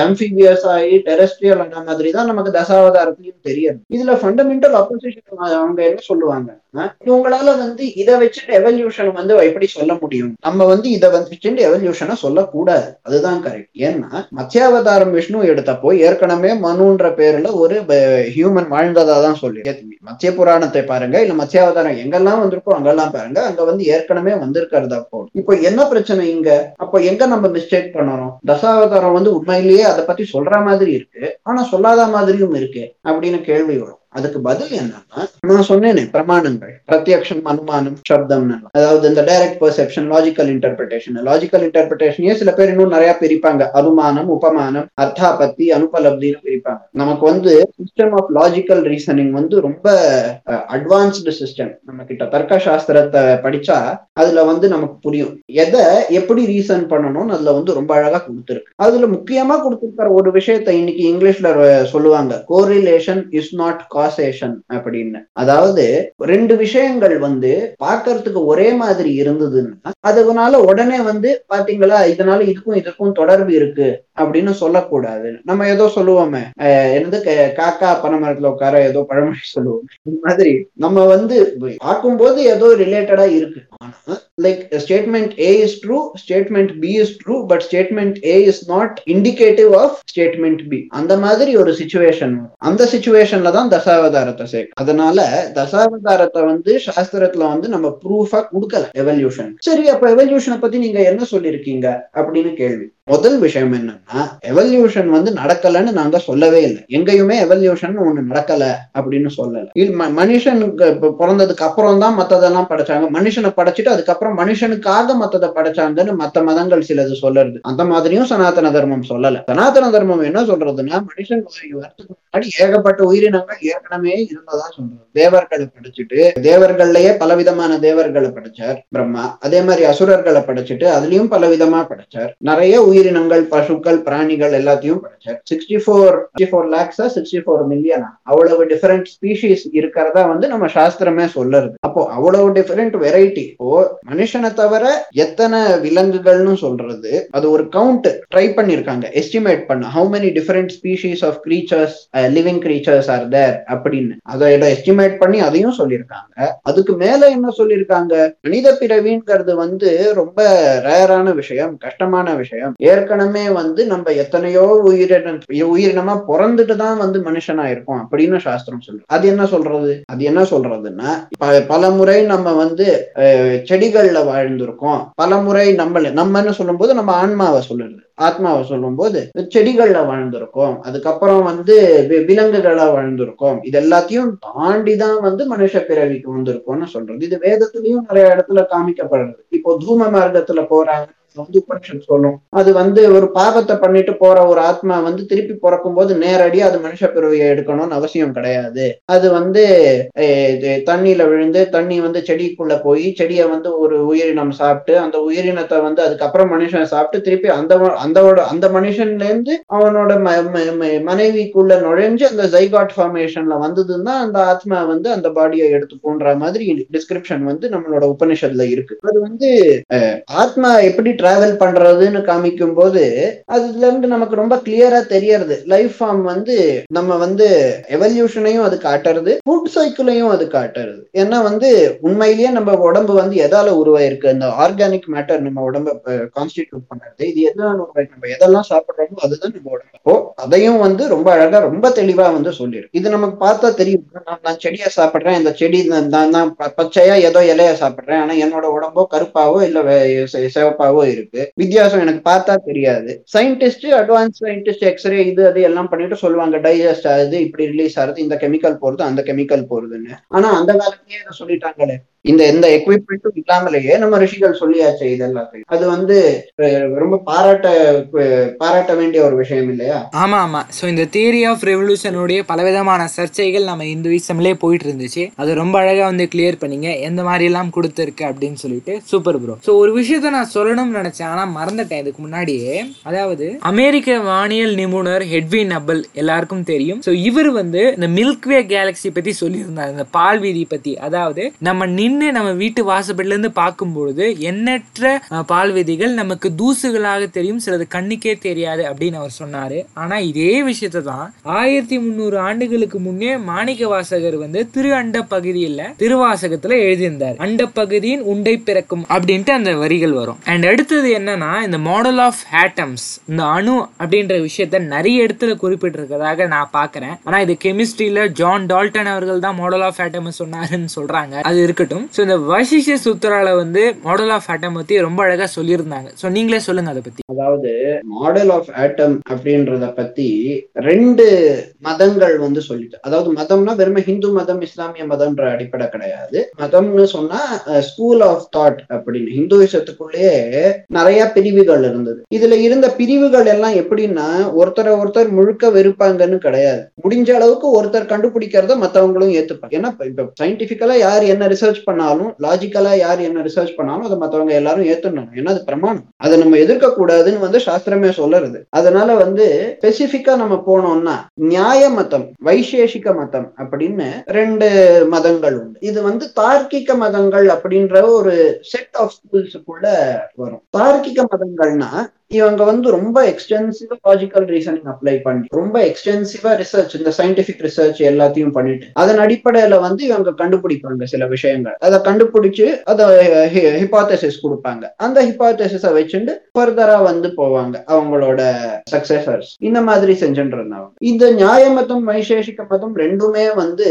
அம்பிபியஸ் ஆகி டெரஸ்ட்ரியல் ஆன மாதிரி தான் நமக்கு தசாவதாரத்திலையும் தெரியாது. இதுல ஃபண்டமெண்டல் ஆப்போசிஷன் அவங்க என்ன சொல்லுவாங்க, இவங்களால வந்து இதை வச்சுட்டு எவல்யூஷன் வந்து எப்படி சொல்ல முடியும், நம்ம வந்து இதை வச்சுட்டு எவல்யூஷனை சொல்லக்கூடாது, அதுதான் கரெக்ட். ஏன்னா மத்யாவதாரம் விஷ்ணு எடுத்தப்போ ஏற்கனவே மனுன்ற பேர்ல ஒரு ஹியூமன் வாழ்ந்ததா தான் சொல்லி மத்திய புராணத்தை பாருங்க, இல்ல மத்யாவதாரம் எங்கெல்லாம் வந்திருக்கோ அங்கெல்லாம் பாருங்க, அங்க வந்து ஏற்கனவே வந்திருக்கிறதா போடும். இப்போ என்ன பிரச்சனை இங்க? அப்போ எங்க நம்ம மிஸ்டேக் பண்ணணும்? தசாவதாரம் வந்து உண்மையிலேயே அதை பத்தி சொல்ற மாதிரி இருக்கு, ஆனா சொல்லாத மாதிரியும் இருக்கு அப்படின்னு கேள்வி வரும். அதுக்கு பதில் என்னன்னா, நான் சொன்னேனே பிரமாணங்கள், பிரத்யக்ஷம், அனுமானம், சப்தம். அதாவது இந்த direct perception, logical interpretation. Logical இன்டர்பிரிட்டேஷனே சில பேர் இன்னும் நிறைய பிரிப்பாங்க, அனுமானம், உபமானம், அர்த்தாபத்தி, அனுபலப்தின்னு பிரிப்பாங்க. நமக்கு வந்து சிஸ்டம் ஆஃப் லாஜிக்கல் ரீசனிங் வந்து ரொம்ப அட்வான்ஸ்டு சிஸ்டம். நம்ம கிட்ட தர்க்க சாஸ்திரத்தை படிச்சா அதுல வந்து நமக்கு புரியும் எதை எப்படி ரீசன் பண்ணணும்னு. அதுல வந்து ரொம்ப அழகா கொடுத்துருக்கு. அதுல முக்கியமா கொடுத்துருக்கிற ஒரு விஷயத்தை இன்னைக்கு இங்கிலீஷ்ல சொல்லுவாங்க, கோரிலேஷன் இஸ் நாட் அப்படின்னு. அதாவது ரெண்டு விஷயங்கள் வந்து பார்க்கறதுக்கு ஒரே மாதிரி இருந்ததுன்னா அதனால உடனே வந்து பாத்தீங்களா இதனால இதுக்கும் இதுக்கும் தொடர்பு இருக்கு அப்படின்னு சொல்லக்கூடாது. நம்ம ஏதோ சொல்லுவோமே, என்னது காக்கா பனைமரத்துல உட்கார ஏதோ பழமொழி சொல்லுவோம். இந்த மாதிரி நம்ம வந்து பார்க்கும்போது ஏதோ ரிலேட்டடா இருக்கு. ஆனா like statement A is true, statement B is true, but statement A is not indicative of statement B. அந்த மாதிரி ஒரு சிச்சுவேஷன், அந்த சிச்சுவேஷன்ல தான் தசாவதாரத்தை சேர்க்க. அதனால தசாவதாரத்தை வந்து சாஸ்திரத்துல வந்து நம்ம ப்ரூஃபா கொடுக்கல எவல்யூஷன். சரி, அப்ப எவல்யூஷனை பத்தி நீங்க என்ன சொல்லிருக்கீங்க அப்படின்னு கேள்வி. முதல் விஷயம் என்னன்னா, எவல்யூஷன் வந்து நடக்கலன்னு நாங்க சொல்லவே இல்லை, எங்கேயுமே எவல்யூஷன் ஒண்ணு நடக்கல அப்படின்னு சொல்லல. மனுஷனுக்கு பிறந்ததுக்கு அப்புறம் தான் மத்ததெல்லாம் படைச்சாங்க, மனுஷனை படைச்சிட்டு அதுக்கப்புறம் மனுஷனுக்காக மத்ததை படைச்சாங்கன்னு மத்த மதங்கள் சிலது சொல்லுறது. அந்த மாதிரியும் சனாதன தர்மம் சொல்லல. சனாதன தர்மம் என்ன சொல்றதுன்னா, மனுஷன் வரத்துக்கு முன்னாடி ஏகப்பட்ட உயிரினங்கள் ஏற்கனவே இருந்ததா சொல்றது. தேவர்களை படைச்சிட்டு, தேவர்கள்லயே பலவிதமான தேவர்களை படைச்சார் பிரம்மா. அதே மாதிரி அசுரர்களை படைச்சிட்டு அதுலயும் பலவிதமா படைச்சார். நிறைய உயிரினங்கள், பசுக்கள், பிராணிகள் எல்லாத்தையும் படைச்சார். சிக்ஸ்டி ஃபோர் ஃபோர் லேக்ஸா சிக்ஸ்டி ஃபோர் மில்லியனா அவ்வளவு டிஃபரெண்ட் ஸ்பீஷீஸ் இருக்கிறதா வந்து நம்ம சாஸ்திரமே சொல்லுறது. அப்போ அவ்வளவு டிஃபரெண்ட் வெரைட்டி. ஓ, மனுஷனை தவிர எத்தனை விலங்குகள்னு சொல்றது அது ஒரு கவுண்ட் ட்ரை பண்ணிருக்காங்க, எஸ்டிமேட் பண்ண how many different species of creatures, living creatures are there அப்படின்னு அதோட எஸ்டிமேட் பண்ணி அதையும் சொல்லியிருக்காங்க. அதுக்கு மேல என்ன சொல்லியிருக்காங்க, மனித பிறவிங்கிறது வந்து ரொம்ப ரேரான விஷயம், கஷ்டமான விஷயம். ஏற்கனவே வந்து நம்ம எத்தனையோ உயிரின உயிரினமா பிறந்துட்டு தான் வந்து மனுஷனா இருக்கும் அப்படின்னு சாஸ்திரம் சொல்றோம். அது என்ன சொல்றது அது என்ன சொல்றதுன்னா, பல முறை நம்ம வந்து செடிகள்ல வாழ்ந்திருக்கோம், பல முறை நம்மள நம்மன்னு சொல்லும் போது நம்ம ஆன்மாவை சொல்லுறது, ஆத்மாவை சொல்லும் போது செடிகள்ல வாழ்ந்திருக்கோம், அதுக்கப்புறம் வந்து விலங்குகளா வாழ்ந்திருக்கோம். இது எல்லாத்தையும் தாண்டிதான் வந்து மனுஷ பிறவிக்கு வந்திருக்கோம்னு சொல்றது. இது வேதத்திலையும் நிறைய இடத்துல காமிக்கப்படுறது. இப்போ தூம மார்க்கத்துல போறாங்க வந்து உபனிஷத் சொல்லும், அது வந்து ஒரு பாவத்தை பண்ணிட்டு போற ஒரு ஆத்மா வந்து திருப்பி பிறக்கும் போது நேரடியா அது மனுஷ பிறவியை எடுக்கணும்னு அவசியம் கிடையாது. அது வந்து தண்ணியில விழுந்து தண்ணி வந்து செடிக்குள்ள போய் செடியை வந்து ஒரு உயிரினம் சாப்பிட்டு அந்த உயிரினத்தை வந்து அதுக்கப்புறம் மனுஷன் சாப்பிட்டு திருப்பி அந்த அந்தோட அந்த மனுஷன்ல இருந்து அவனோட மனைவிக்குள்ள நுழைஞ்சு அந்த ஜைகாட் ஃபார்மேஷன்ல வந்ததுன்னா அந்த ஆத்மா வந்து அந்த பாடியை எடுத்துக்கோன்ற மாதிரி டிஸ்கிரிப்ஷன் வந்து நம்மளோட உபனிஷத்துல இருக்கு. அது வந்து ஆத்மா எப்படி டிராவல் பண்றதுன்னு காமிக்கும் போது அதுல இருந்து நமக்கு ரொம்ப கிளியரா தெரியறது லைஃப் ஃபார்ம் வந்து நம்ம வந்து எவல்யூஷனையும் அது காட்டுறது, ஃபுட் சைக்கிளையும் அது காட்டுறது. ஏன்னா வந்து உண்மையிலேயே நம்ம உடம்பு வந்து எதால உருவாயிருக்கு, அந்த ஆர்கானிக் மேட்டர் நம்ம உடம்பை கான்ஸ்டிடியூட் பண்றது, இது எதெல்லாம் நம்ம எதெல்லாம் சாப்பிடுறோமோ அதுதான் நம்ம உடம்பு. அதையும் வந்து ரொம்ப அழகா ரொம்ப தெளிவா வந்து சொல்லிருக்கு. இது நமக்கு பார்த்தா தெரியும், நான் நான் செடியை சாப்பிடுறேன், இந்த செடி நான் பச்சையா ஏதோ இலைய சாப்பிடுறேன், ஆனா என்னோட உடம்போ கருப்பாவோ இல்ல சிவப்பாவோ இருக்கு, வித்தியாசம் எனக்கு பார்த்தா தெரியாது. சயின்டிஸ்ட் அட்வான்ஸ் சயின்டிஸ்ட் எக்ஸ்ரே இது அது எல்லாம் பண்ணிட்டு சொல்லுவாங்க டைஜஸ்ட் ஆகுது, இப்படி ரிலீஸ் ஆகுது, இந்த கெமிக்கல் போறது அந்த கெமிக்கல் போறதுன்னு. ஆனா அந்த காலத்திலேயே இதை சொல்லிட்டாங்களே, இந்த எந்த எக்யூப்மெண்ட்டும் இல்லாமலேயே நம்ம ரிஷிகள் சொல்லியாச்சு இதெல்லாத்தையும். அது வந்து ரொம்ப பாராட்ட பாராட்ட வேண்டிய ஒரு விஷயம் இல்லையா? ஆமா ஆமா. சோ இந்த தியரி ஆஃப் ரெவல்யூஷனுடைய பலவிதமான சர்ச்சைகள் நம்ம இந்துவிசம்லயே போயிட்டு இருந்துச்சு, அது ரொம்ப அழகா வந்து கிளியர் பண்ணீங்க எந்த மாதிரி எல்லாம் கொடுத்துருக்கு அப்படின்னு சொல்லிட்டு. Super bro. சோ ஒரு விஷயத்த நான் சொல்லணும்னு நினைச்சேன் ஆனா மறந்துட்டேன் இதுக்கு முன்னாடியே. அதாவது அமெரிக்க வானியல் நிபுணர் ஹெட்வி நபல் எல்லாருக்கும் தெரியும். சோ இவர் வந்து இந்த மில்க்வே கேலக்சி பத்தி சொல்லியிருந்தாங்க, இந்த பால்வீதி பத்தி. அதாவது நம்ம நம்ம வீட்டு வாசப்படில இருந்து பார்க்கும்போது எண்ணற்ற பால்வீதிகள் நமக்கு தூசுகளாக தெரியும், சிலது கண்ணுக்கே தெரியாது அப்படின்னு அவர் சொன்னாரு. ஆனா இதே விஷயத்தை தான் ஆயிரத்தி முன்னூறு ஆண்டுகளுக்கு முன்னே மாணிக்க வாசகர் வந்து திரு அண்ட பகுதியில் திருவாசகத்துல எழுதியிருந்தார், அண்ட பகுதியின் உண்டை பிறக்கும் அப்படின்ட்டு அந்த வரிகள் வரும். அண்ட் அடுத்தது என்னன்னா இந்த மாடல் ஆஃப் ஆட்டம்ஸ், இந்த அணு அப்படின்ற விஷயத்த நிறைய இடத்துல குறிப்பிட்டிருக்கிறதாக நான் பாக்குறேன். ஆனா இது கெமிஸ்ட்ரியில ஜான் டால்டன் அவர்கள் தான் மாடல் ஆஃப் ஆட்டம் சொன்னாருன்னு சொல்றாங்க, அது இருக்கட்டும். சோ இந்த வசிஷ்ட சூத்திரால வந்து மாடல் ஆஃப் ஆட்டம் பத்தி ரொம்ப அழகா சொல்லியிருந்தாங்க. சோ நீங்களே சொல்லுங்க அதை பத்தி. அதாவது மாடல் ஆஃப் ஆட்டம் அப்படின்றத பத்தி ரெண்டு மதங்கள் வந்து சொல்லிட்டு, அதாவது மதம்னா வெறும் ஹிந்து மதம் இஸ்லாமிய மதம்ன்ற அடிப்படை கிடையாது. மதம்னு சொன்னா ஸ்கூல் ஆஃப் தாட் அப்படின்னு ஹிந்துவிசத்துக்குள்ளேயே நிறைய பிரிவுகள் இருந்தது. இதுல இருந்த பிரிவுகள் எல்லாம் எப்படின்னா ஒருத்தரை ஒருத்தர் முழுக்க வெறுப்பாங்கன்னு கிடையாது, முடிஞ்ச அளவுக்கு ஒருத்தர் கண்டுபிடிக்கிறத மத்தவங்களும் ஏத்துப்பாங்க. ஏன்னா இப்ப சயின்டிபிக்கலா யார் என்ன ரிசர்ச் பண்ணாலும் லாஜிக்கலா யார் என்ன ரிசர்ச் பண்ணாலும் அதை மற்றவங்க எல்லாரும் ஏத்துணும், ஏன்னா அது பிரமாணம், அதை நம்ம எதிர்க்க கூடாதுன்னு வந்து சாஸ்திரமே சொல்லுறது. அதனால வந்து ஸ்பெசிபிக்கா நம்ம போனோம்னா நியாய மதம் வைசேஷிக மதம் அப்படின்னு ரெண்டு மதங்கள் உண்டு. இது வந்து தார்க்கிக மதங்கள் அப்படின்ற ஒரு செட் ஆஃப் ஸ்கூல்ஸுக்குள்ள வரும். தார்க்கிக மதங்கள்னா இவங்க வந்து ரொம்ப எக்ஸ்டென்சிவா லாஜிக்கல் ரீசனிங் அப்ளை பண்ணி ரொம்ப எக்ஸ்டென்சிவா ரிசர்ச் இந்த சயின்டிபிக் ரிசர்ச் எல்லாத்தையும் பண்ணிட்டு அதன் அடிப்படையில வந்து இவங்க கண்டுபிடிப்பாங்க சில விஷயங்கள், அதை கண்டுபிடிச்சு அதை ஹிபாதசிஸ் கொடுப்பாங்க, அந்த ஹிபாதசிஸ வச்சுட்டு ஃபர்தரா வந்து போவாங்க அவங்களோட சக்சஸர்ஸ். இந்த மாதிரி செஞ்சுட்டு இருந்தாங்க. இந்த நியாய மதம் வைசேஷிக மதம் ரெண்டுமே வந்து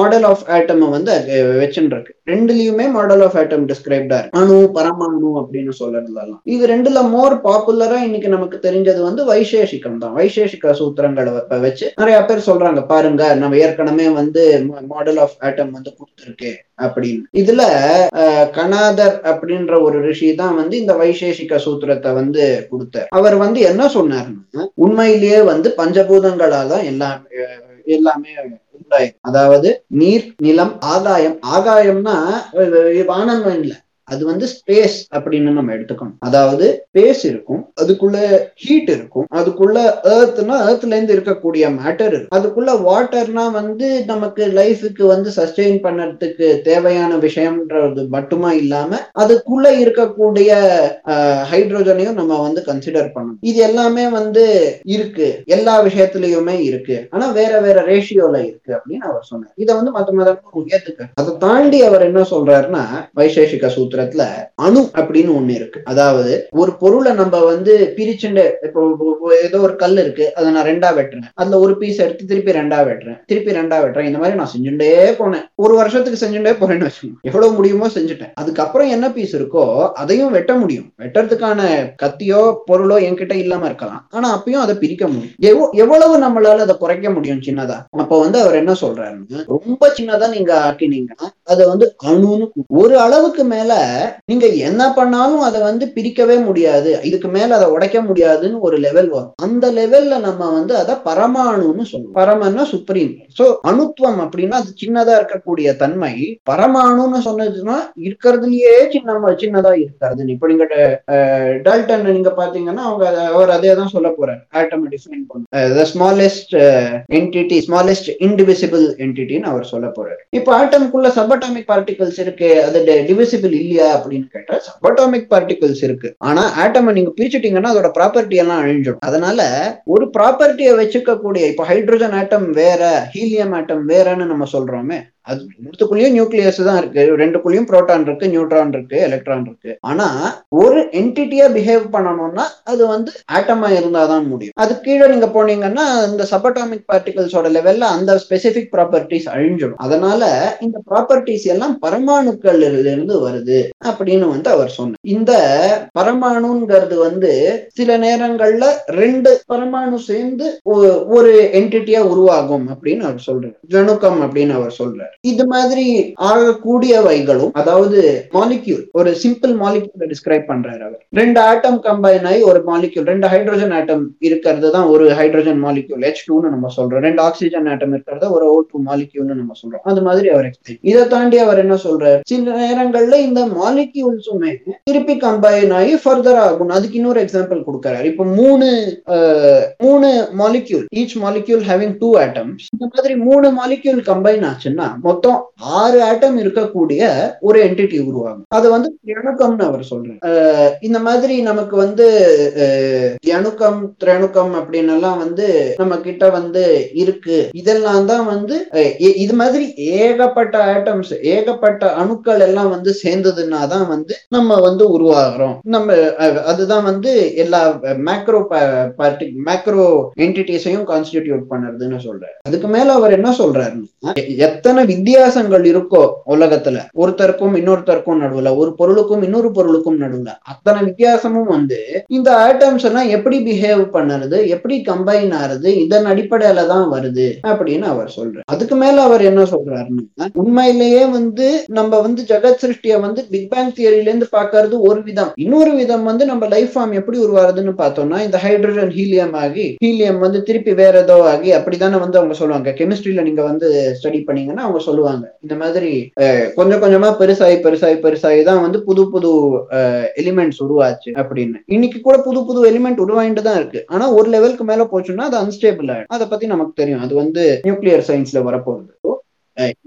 மாடல் ஆஃப் ஆட்டம் வந்து வச்சுட்டு இருக்கு. ரெண்டுலயுமே மாடல் ஆஃப் ஆட்டம் டிஸ்கிரைப்டா இருக்கு, அணு பரமாணு அப்படின்னு சொல்றதுலாம். இது ரெண்டுல மோர் பாப்புலர் இன்னைக்கு நமக்கு தெரிஞ்சது வந்து வைசேஷிகம் தான். வைசேஷிக சூத்திரங்களை வச்சு நிறைய பேர் சொல்றாங்க, பாருங்க நம்ம ஏற்கனவே வந்து மாடல் ஆஃப் ஆட்டம் வந்து கொடுத்துருக்கு அப்படின்னு. இதுல கணாதர் அப்படின்ற ஒரு ரிஷி தான் வந்து இந்த வைசேஷிக சூத்திரத்தை வந்து கொடுத்தார். அவர் வந்து என்ன சொன்னாருன்னா உண்மையிலேயே வந்து பஞ்சபூதங்களாதான் எல்லாம் எல்லாமே உண்டாயிருக்கு. அதாவது நீர், நிலம், ஆகாயம். ஆகாயம்னா வானம் இல்ல, அது வந்து ஸ்பேஸ் அப்படின்னு நம்ம எடுத்துக்கணும். அதாவது ஸ்பேஸ் இருக்கும், அதுக்குள்ள ஹீட் இருக்கும், அதுக்குள்ள ஏர்த்னா ஏர்த்ல இருந்து இருக்கக்கூடிய மேட்டர் இருக்கும், அதுக்குள்ள வாட்டர்னா வந்து நமக்கு லைஃபுக்கு வந்து சஸ்டெயின் பண்றதுக்கு தேவையான விஷயம்ன்றது மட்டுமா இல்லாம அதுக்குள்ள இருக்கக்கூடிய ஹைட்ரோஜனையும் நம்ம வந்து கன்சிடர் பண்ணணும். இது எல்லாமே வந்து இருக்கு, எல்லா விஷயத்திலயுமே இருக்கு, ஆனா வேற வேற ரேஷியோல இருக்கு அப்படின்னு அவர் சொன்னார். இதை வந்து மத்த மதமும் ஏத்துக்க. அதை தாண்டி அவர் என்ன சொல்றாருன்னா வைசேஷிக சூத்திர அணு அப்படின்னு ஒண்ணு இருக்கு. அதாவது ஒரு பொருளை நம்ம வந்து பிரிச்சுண்டு, ஏதோ ஒரு கல் இருக்கு, அதை நான் ரெண்டா வெட்டுறேன், அதுல ஒரு பீஸ் எடுத்து திருப்பி ரெண்டா வெட்டுறேன் திருப்பி ரெண்டா வெட்டுறேன் இந்த மாதிரி நான் செஞ்சுட்டே போனேன். ஒரு வருஷத்துக்கு செஞ்சுட்டே போறேன்னு வச்சுக்கோங்க, எவ்வளவு முடியுமோ செஞ்சுட்டேன். அதுக்கப்புறம் என்ன பீஸ் இருக்கோ அதையும் வெட்ட முடியும், வெட்டுறதுக்கான கத்தியோ பொருளோ என்கிட்ட இல்லாம இருக்கலாம், ஆனா அப்பயும் அதை பிரிக்க முடியும். எவ்வளவு நம்மளால அதை குறைக்க முடியும் சின்னதா. அப்ப வந்து அவர் என்ன சொல்றாருன்னு ரொம்ப சின்னதா நீங்க ஆக்கினீங்கன்னா அதை வந்து அணுன்னு, ஒரு அளவுக்கு மேல நீங்க என்ன பண்ணாலும் அதை வந்து பிரிக்கவே முடியாது, இதுக்கு மேல அதை உடைக்க முடியாதுன்னு ஒரு லெவல் வரும். அந்த லெவல்ல நம்ம வந்து அதை பரமாணுன்னு சொல்லுவோம். பரமன்னா சுப்ரீம். சோ அணுத்துவம் அப்படின்னா அது சின்னதா இருக்கக்கூடிய தன்மை, பரமாணுன்னு சொன்னதுன்னா இருக்கிறதுலயே சின்ன சின்னதா இருக்கிறது. இப்ப நீங்க டால்டன் நீங்க பாத்தீங்கன்னா அவங்க அவர் அதே தான் சொல்ல போறாரு, ஆட்டம் டிஃபைன் பண்ண ஸ்மாலஸ்ட் என்டிட்டி, ஸ்மாலஸ்ட் இன்டிவிசிபிள் என்டிட்டின்னு அவர் சொல்ல போறாரு. இப்ப ஆட்டம்குள்ள சப் அட்டாமிக் பார்ட்டிகல்ஸ் இருக்கு, அது டிவிசிபிள் இல்லையா இல்லையா அப்படின்னு கேட்டா சபட்டாமிக் பார்ட்டிகல்ஸ் இருக்கு. ஆனா ஆட்டமை நீங்க பிரிச்சுட்டீங்கன்னா அதோட ப்ராப்பர்ட்டி எல்லாம் அழிஞ்சிடும். அதனால ஒரு ப்ராப்பர்ட்டியை வச்சுக்க கூடிய, இப்ப ஹைட்ரஜன் ஆட்டம் வேற ஹீலியம் ஆட்டம் வேறன்னு நம்ம சொல்றோமே, அது மூணுக்குள்ளேயும் நியூக்ளியஸ் தான் இருக்கு, ரெண்டுக்குள்ளேயும் புரோட்டான் இருக்கு, நியூட்ரான் இருக்கு, எலக்ட்ரான் இருக்கு. ஆனா ஒரு என்டிட்டியா பிஹேவ் பண்ணணும்னா அது வந்து ஆட்டமா இருந்தாதான் முடியும். அது கீழே நீங்க போனீங்கன்னா இந்த சபட்டாமிக் பார்ட்டிகல்ஸோட லெவல்ல அந்த ஸ்பெசிபிக் ப்ராப்பர்ட்டிஸ் அழிஞ்சிடும். அதனால இந்த ப்ராப்பர்ட்டிஸ் எல்லாம் பரமாணுக்கள் இருந்து வருது அப்படின்னு வந்து அவர் சொன்னார். இந்த பரமாணுங்கிறது வந்து சில நேரங்கள்ல ரெண்டு பரமாணு சேர்ந்து ஒரு என்டிட்டியா உருவாகும் அப்படின்னு அவர் சொல்றார், ஜணுக்கம் அப்படின்னு அவர் சொல்றார். இது மாதிரி ஆகக்கூடியவைகளும், அதாவது மாலிக்யூல், ஒரு சிம்பிள் மாலிக்யூல் டிஸ்கிரைப் பண்றாரு அவர். ரெண்டு ஆட்டம் கம்பைன் ஆகி ஒரு மாலிக்யூல், ரெண்டு ஹைட்ரஜன் ஆட்டம் இருக்கிறது தான் ஒரு ஹைட்ரஜன் மாலிக்யூல் எச் டூன்னு நம்ம சொல்றோம், ரெண்டு ஆக்சிஜன் ஆட்டம் இருக்கிறத ஒரு ஓ டூ மாலிக்யூல்னு நம்ம சொல்றோம். அது மாதிரி அவர் இதை தாண்டி அவர் என்ன சொல்றாரு, சில நேரங்கள்ல இந்த மாலிக்யூல்ஸுமே திருப்பி கம்பைன் ஆகி ஃபர்தர் ஆகும். அதுக்கு இன்னொரு எக்ஸாம்பிள் கொடுக்கிறார். இப்போ மூணு மூணு molecule, each molecule having two atoms, இந்த மாதிரி மூணு மாலிக்யூல் கம்பைன் ஆச்சுன்னா மொத்தம் ஆறு ஆட்டம் இருக்கக்கூடிய ஒரு என்டிட்டி உருவாகும். அது வந்து திரணக்கம்னு அவர் சொல்றாரு. இந்த மாதிரி நமக்கு வந்து தியணுக்கம் திரணுக்கம் அப்படின்னு எல்லாம் வந்து நம்ம கிட்ட வந்து இருக்கு. இதெல்லாம் தான் வந்து இது மாதிரி ஏகப்பட்ட ஆட்டம்ஸ், ஏகப்பட்ட அணுக்கள் எல்லாம் வந்து சேர்ந்ததுன்னா தான் வந்து நம்ம வந்து உருவாகிறோம். நம்ம அதுதான் வந்து எல்லா மேக்ரோ பார்ட்டி மேக்ரோ என்டிட்டிஸையும் கான்ஸ்டிடியூட் பண்ணுறதுன்னு சொல்றாரு. அதுக்கு மேல அவர் என்ன சொல்றாருன்னா, எத்தனை வித்தியாசங்கள் இருக்கோ உலகத்துல ஒருத்தருக்கும் இன்னொருத்தருக்கும் நடுவுல, ஒரு பொருளுக்கும் இன்னொரு பொருளுக்கும் நடுவுல, அத்தனை வித்தியாசமும் வந்து இந்த ஆட்டம்ஸ் எல்லாம் எப்படி பிஹேவ் பண்ணுறது, எப்படி கம்பைன் ஆறுது, இதன் அடிப்படையில தான் வருது அப்படின்னு அவர் சொல்றாரு. அதுக்கு மேல அவர் என்ன சொல்றாருன்னா, உண்மையிலேயே வந்து நம்ம வந்து ஜெகத் சிருஷ்டியை வந்து பிக் பேங் தியரியில இருந்து பாக்குறது ஒரு விதம். இன்னொரு விதம் வந்து நம்ம லைஃப் ஃபார்ம் எப்படி உருவாருதுன்னு பார்த்தோம்னா, இந்த ஹைட்ரஜன் ஹீலியம் ஆகி ஹீலியம் வந்து திருப்பி வேற ஏதோ ஆகி அப்படித்தானே வந்து அவங்க சொல்லுவாங்க. கெமிஸ்ட்ரியில நீங்க வந்து ஸ்டடி பண்ணீங்கன்னா அவங்க சொல்லுவாங்க, இந்த மாதிரி கொஞ்சம் கொஞ்சமா பெருசாயி பெருசாயி பெருசாயி தான் வந்து புது புது எலிமெண்ட்ஸ் உருவாச்சு அப்படின்னு. இன்னைக்கு கூட புது புது எலிமெண்ட் உருவாயிட்டு தான் இருக்கு. ஆனா ஒரு லெவலுக்கு மேல போச்சுன்னா அது அன்ஸ்டேபிள் ஆயிடும். அதை பத்தி நமக்கு தெரியும், அது வந்து நியூக்ளியர் சயின்ஸ்ல வரப்போகுது.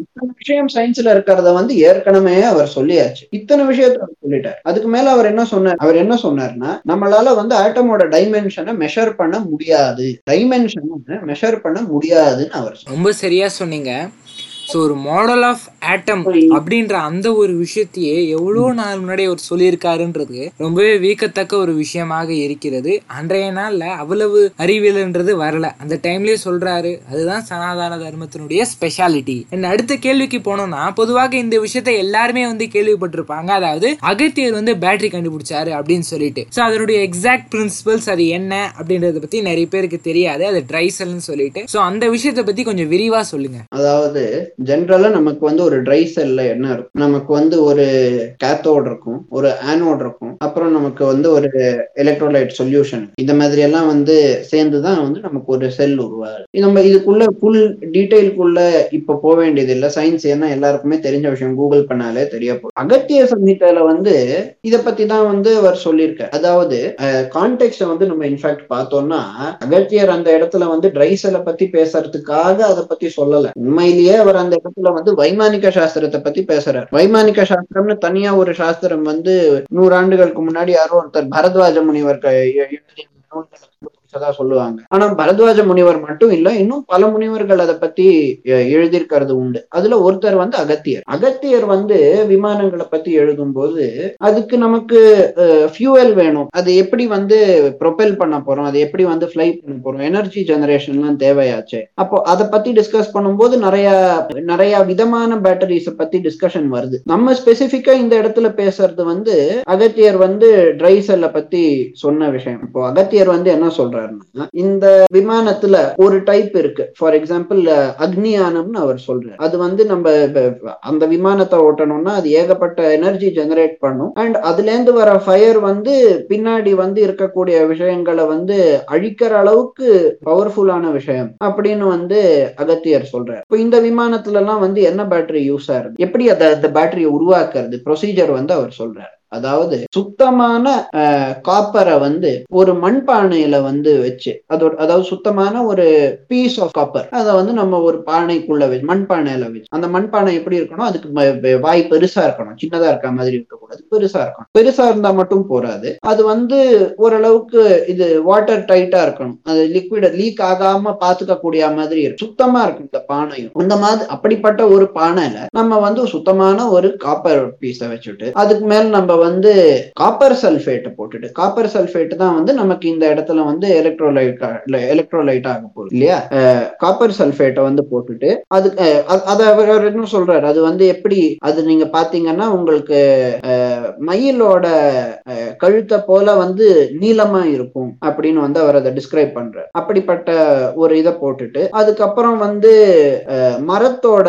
இத்தனை விஷயம் சயின்ஸ்ல இருக்கிறத வந்து ஏற்கனவே அவர் சொல்லியாச்சு, இத்தனை விஷயத்த அவர் சொல்லிட்டார். அதுக்கு மேல அவர் என்ன சொன்னார், அவர் என்ன சொன்னார்னா, நம்மளால வந்து ஆட்டமோட டைமென்ஷனை மெஷர் பண்ண முடியாது, டைமென்ஷனை மெஷர் பண்ண முடியாதுன்னு அவர் ரொம்ப சரியா சொன்னீங்க. ஸோ ஒரு மாடல் ஆஃப் ஆட்டம் அப்படின்ற அந்த ஒரு விஷயத்தையே எவ்வளோ நாள் முன்னாடி அவர் சொல்லியிருக்காருன்றது ரொம்பவே வீக்கத்தக்க ஒரு விஷயமாக இருக்கிறது. அன்றைய நாளில் அவ்வளவு அறிவியல்ன்றது வரல, அந்த டைம்லேயே சொல்கிறாரு. அதுதான் சனாதன தர்மத்தினுடைய ஸ்பெஷாலிட்டி. என்ன அடுத்த கேள்விக்கு போனோம்னா, பொதுவாக இந்த விஷயத்தை எல்லாருமே வந்து கேள்விப்பட்டிருப்பாங்க, அதாவது அகத்தியர் வந்து பேட்டரி கண்டுபிடிச்சாரு அப்படின்னு சொல்லிட்டு. ஸோ அதனுடைய எக்ஸாக்ட் பிரின்சிபல்ஸ் அது என்ன அப்படின்றத பற்றி நிறைய பேருக்கு தெரியாது, அது ட்ரை செல்னு சொல்லிட்டு. ஸோ அந்த விஷயத்தை பற்றி கொஞ்சம் விரிவாக சொல்லுங்க. அதாவது ஜென்ரலா நமக்கு வந்து ஒரு ட்ரை செல்ல என்ன இருக்கும், நமக்கு வந்து ஒரு கேத்தோடு இருக்கும், ஒரு ஆனோடு இருக்கும், அப்புறம் நமக்கு வந்து ஒரு எலக்ட்ரோலைட் சொல்யூஷன், இந்த மாதிரி எல்லாம் வந்து சேர்ந்துதான் வந்து நமக்கு ஒரு செல் உருவாகுது. நம்ம இதுக்குள்ள ஃபுல் டீடைலுக்குள்ள இப்ப போக வேண்டியது இல்லை, சயின்ஸ் ஏன்னா எல்லாருக்குமே தெரிஞ்ச விஷயம், கூகுள் பண்ணாலே தெரிய போகுது. அகத்திய சந்தித்தால வந்து இதை பத்தி தான் வந்து அவர் சொல்லியிருக்காரு. அதாவது கான்டெக்ஸ்ட வந்து நம்ம இன்ஃபேக்ட் பார்த்தோம்னா, அகத்தியர் அந்த இடத்துல வந்து ட்ரை செல்லை பத்தி பேசுறதுக்காக அதை பத்தி சொல்லல. உண்மையிலேயே அவர் அந்த இடத்துல வந்து வைமானிக சாஸ்திரத்தை பத்தி பேசுறாரு. வைமானிக சாஸ்திரம்னு தனியா ஒரு சாஸ்திரம் வந்து நூறு ஆண்டுகளுக்கு முன்னாடி யாரோ ஒருத்தர் பரத்வாஜ முனிவர் சொல்லுவாங்க. ஆனா பரத்வாஜ முனிவர் மட்டும் இல்ல, இன்னும் பல முனிவர்கள் அதை பத்தி எழுதியிருக்கிறது உண்டு. அதுல ஒருத்தர் வந்து அகத்தியர். அகத்தியர் வந்து விமானங்களை பத்தி எழுதும் போது அதுக்கு நமக்கு ஃபியூவல் வேணும், அது எப்படி வந்து ப்ரொபெல் பண்ண போறோம், அது எப்படி வந்து ஃப்ளை பண்ண போறோம், எனர்ஜி ஜெனரேஷன் எல்லாம் தேவையாச்சு. அப்போ அதை பத்தி டிஸ்கஸ் பண்ணும்போது நிறைய நிறைய விதமான பேட்டரிஸை பத்தி டிஸ்கஷன் வருது. நம்ம ஸ்பெசிபிக்கா இந்த இடத்துல பேசுறது வந்து அகத்தியர் வந்து ட்ரை செல்ல பத்தி சொன்ன விஷயம். இப்போ அகத்தியர் வந்து என்ன சொல்றாரு, இந்த விமானத்துல ஒரு டைப் இருக்கு, ஃபார் எக்ஸாம்பிள் அக்னியானம்னு அவர் சொல்றாரு. அது வந்து நம்ம அந்த விமானத்தை ஓட்டணும்னா அது ஏகப்பட்ட எனர்ஜி ஜெனரேட் பண்ணும், அண்ட் அதுல இருந்து வர ஃபயர் வந்து பின்னாடி வந்து இருக்கக்கூடிய விஷயங்களை வந்து அழிக்கிற அளவுக்கு பவர்ஃபுல்லான விஷயம் அப்படின்னு வந்து அகத்தியர் சொல்றாரு. இப்போ இந்த விமானத்துல எல்லாம் வந்து என்ன பேட்டரி யூஸ் ஆகுது, எப்படி அதை அந்த பேட்டரியை உருவாக்குறது ப்ரொசீஜர் வந்து அவர் சொல்றாரு. அதாவது சுத்தமான காப்பரை வந்து ஒரு மண்பானையில வந்து வச்சு அதோட அதாவது சுத்தமான ஒரு பீஸ் ஆஃப் காப்பர் அதை வந்து நம்ம ஒரு பானைக்குள்ள வச்சு மண்பானையில வச்சு அந்த மண்பானை எப்படி இருக்கணும், அதுக்கு வாய் பெருசா இருக்கணும், சின்னதா இருக்க மாதிரி இருக்கக்கூடாது, பெருசா இருக்கணும். பெருசா இருந்தா மட்டும் போறாது, அது வந்து ஓரளவுக்கு இது வாட்டர் டைட்டா இருக்கணும், அது லிக்விட லீக் ஆகாம பாத்துக்க கூடிய மாதிரி இருக்கும், சுத்தமா இருக்கும் இந்த பானையும். அந்த மாதிரி அப்படிப்பட்ட ஒரு பானையில நம்ம வந்து சுத்தமான ஒரு காப்பர் பீஸை வச்சுட்டு அதுக்கு மேல நம்ம வந்து காப்பர் சல்பேட் போட்டுட்டு, காப்பர் சல்பேட் தான் வந்து நமக்கு இந்த இடத்துல வந்து எலக்ட்ரோலைட் எலக்ட்ரோலைட் ஆக போகுது இல்லையா, காப்பர் சல்பேட்டை வந்து போட்டுட்டு அதுக்கு அதை அவர் என்ன சொல்றாரு, அது வந்து எப்படி அது நீங்க பாத்தீங்கன்னா உங்களுக்கு மயிலோட கழுத்தை போல வந்து நீளமா இருக்கும் அப்படின்னு வந்து அவர் அதை டிஸ்கிரைப் பண்றாரு. அப்படிப்பட்ட ஒரு இதை போட்டுட்டு அதுக்கப்புறம் வந்து மரத்தோட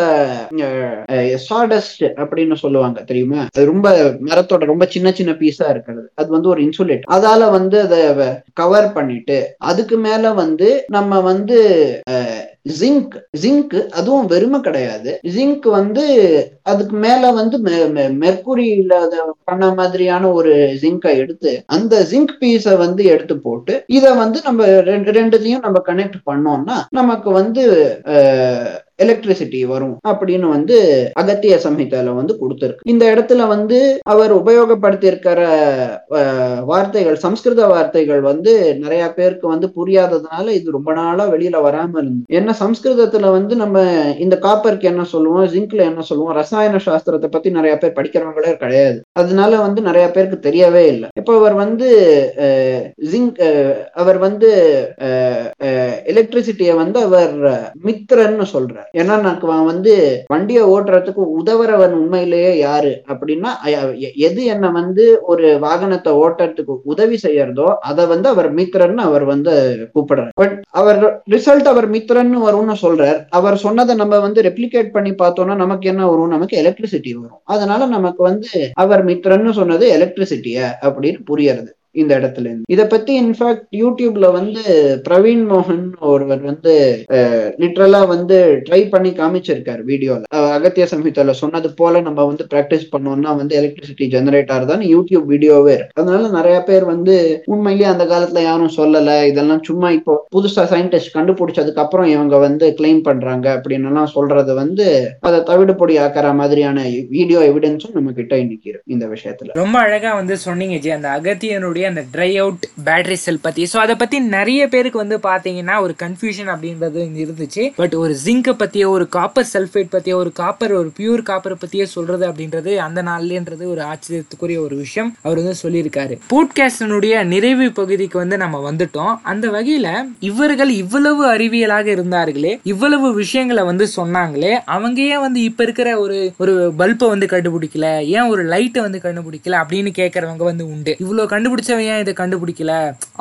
சாடஸ்ட் அப்படின்னு சொல்லுவாங்க தெரியுமா, அது ரொம்ப மரத்தோட ரொம்ப சின்ன சின்ன பீஸா இருக்கிறது, அது வந்து ஒரு இன்சுலேட், அதால வந்து அதை கவர் பண்ணிட்டு அதுக்கு மேல வந்து நம்ம வந்து ஜிங்க் ஜிங்க் அதுவும் வெறுமை கிடையாது, ஜிங்க் வந்து அதுக்கு மேல வந்து மெர்க்குரியில பண்ண மாதிரியான ஒரு ஜிங்கை எடுத்து அந்த ஜிங்க் பீஸை வந்து எடுத்து போட்டு இத வந்து நம்ம ரெண்டு ரெண்டுலையும் நம்ம கனெக்ட் பண்ணோம்னா நமக்கு வந்து எலக்ட்ரிசிட்டி வரும் அப்படின்னு வந்து அகத்திய சம்ஹிதையில வந்து கொடுத்திருக்கு. இந்த இடத்துல வந்து அவர் உபயோகப்படுத்தி இருக்கிற வார்த்தைகள் சம்ஸ்கிருத வார்த்தைகள் வந்து நிறைய பேருக்கு வந்து புரியாததுனால இது ரொம்ப நாளா வெளியில வராம இருந்தது. ஏன்னா சம்ஸ்கிருதத்துல வந்து நம்ம இந்த காப்பருக்கு என்ன சொல்லுவோம், ஜிங்க்ல என்ன சொல்லுவோம், ரசாயன சாஸ்திரத்தை பத்தி நிறைய பேர் படிக்கிறவங்களே கிடையாது, அதனால வந்து நிறைய பேருக்கு தெரியவே இல்லை. இப்போ அவர் வந்து ஜிங்க் அவர் வந்து எலக்ட்ரிசிட்டியை வந்து அவர் மித்ரன்னு சொல்றார். ஏன்னா நமக்கு வந்து வண்டியை ஓட்டுறதுக்கு உதவுறவன் உண்மையிலேயே யாரு அப்படின்னா, எது என்ன வந்து ஒரு வாகனத்தை ஓட்டுறதுக்கு உதவி செய்யறதோ அதை வந்து அவர் மித்ரன் அவர் வந்து கூப்பிடுறார். பட் அவர் ரிசல்ட் அவர் மித்ரன் வரும்னு சொல்றார். அவர் சொன்னதை நம்ம வந்து ரெப்ளிகேட் பண்ணி பார்த்தோம்னா நமக்கு என்ன வரும், நமக்கு எலக்ட்ரிசிட்டி வரும். அதனால நமக்கு வந்து அவர் மித்ரன்னு சொன்னது எலக்ட்ரிசிட்டியா அப்படின்னு புரியறது இந்த இடத்துல இருந்து. இதை பத்தி இன்ஃபேக்ட் யூடியூப்ல வந்து பிரவீன் மோகன் ஒருவர் வந்து லிட்ரலா வந்து ட்ரை பண்ணி காமிச்சிருக்காரு வீடியோல, அகத்திய சம்ஹிதையில சொன்னது போல நம்ம வந்து பிராக்டிஸ் பண்ணோம்னா வந்து எலக்ட்ரிசிட்டி ஜெனரேட் ஆகுதான்னு யூடியூப் வீடியோவே இருக்கு. அதனால நிறைய பேர் வந்து உண்மையிலேயே அந்த காலத்துல யாரும் சொல்லல, இதெல்லாம் சும்மா இப்போ புதுசா சயின்டிஸ்ட் கண்டுபிடிச்சதுக்கு அப்புறம் இவங்க வந்து கிளைம் பண்றாங்க அப்படின்னு எல்லாம் சொல்றது வந்து அதை தவிடு பொடி ஆக்கிற மாதிரியான வீடியோ எவிடன்ஸும் நம்ம கிட்ட இன்னைக்கு இருக்கு. இந்த விஷயத்துல ரொம்ப அழகா வந்து சொன்னீங்க ஜி, அந்த அகத்தியனுடைய அந்த ட்ரை அவுட் பேட்டரி செல் பத்தி. சோ அத பத்தி நிறைய பேருக்கு வந்து பாத்தீங்கன்னா ஒரு கன்ஃபியூஷன் அப்படிங்கிறது இருந்துச்சு. பட் ஒரு ஜிங்க் பத்தியோ ஒரு காப்பர் சல்பேட் பத்தியோ ஒரு காப்பர் ஒரு பியூர் காப்பர் பத்தியே சொல்றது அப்படின்றது அந்த நாள்லன்றது ஒரு ஆச்சரியத்துக்குரிய ஒரு விஷயம் அவர் வந்து சொல்லியிருக்காரு. போட்காஸ்டினுடைய நிறைவு பகுதிக்கு வந்து நம்ம வந்துட்டோம். அந்த வகையில இவர்கள் இவ்வளவு அறிவியலாக இருந்தார்களே, இவ்வளவு விஷயங்களை வந்து சொன்னாங்களே, அவங்க ஏன் வந்து இப்ப இருக்கிற ஒரு ஒரு பல்பை வந்து கண்டுபிடிக்கல, ஏன் ஒரு லைட்டை வந்து கண்டுபிடிக்கல அப்படின்னு கேட்கறவங்க வந்து உண்டு. இவ்வளவு கண்டுபிடிச்ச இதை கண்டுபிடிக்கல,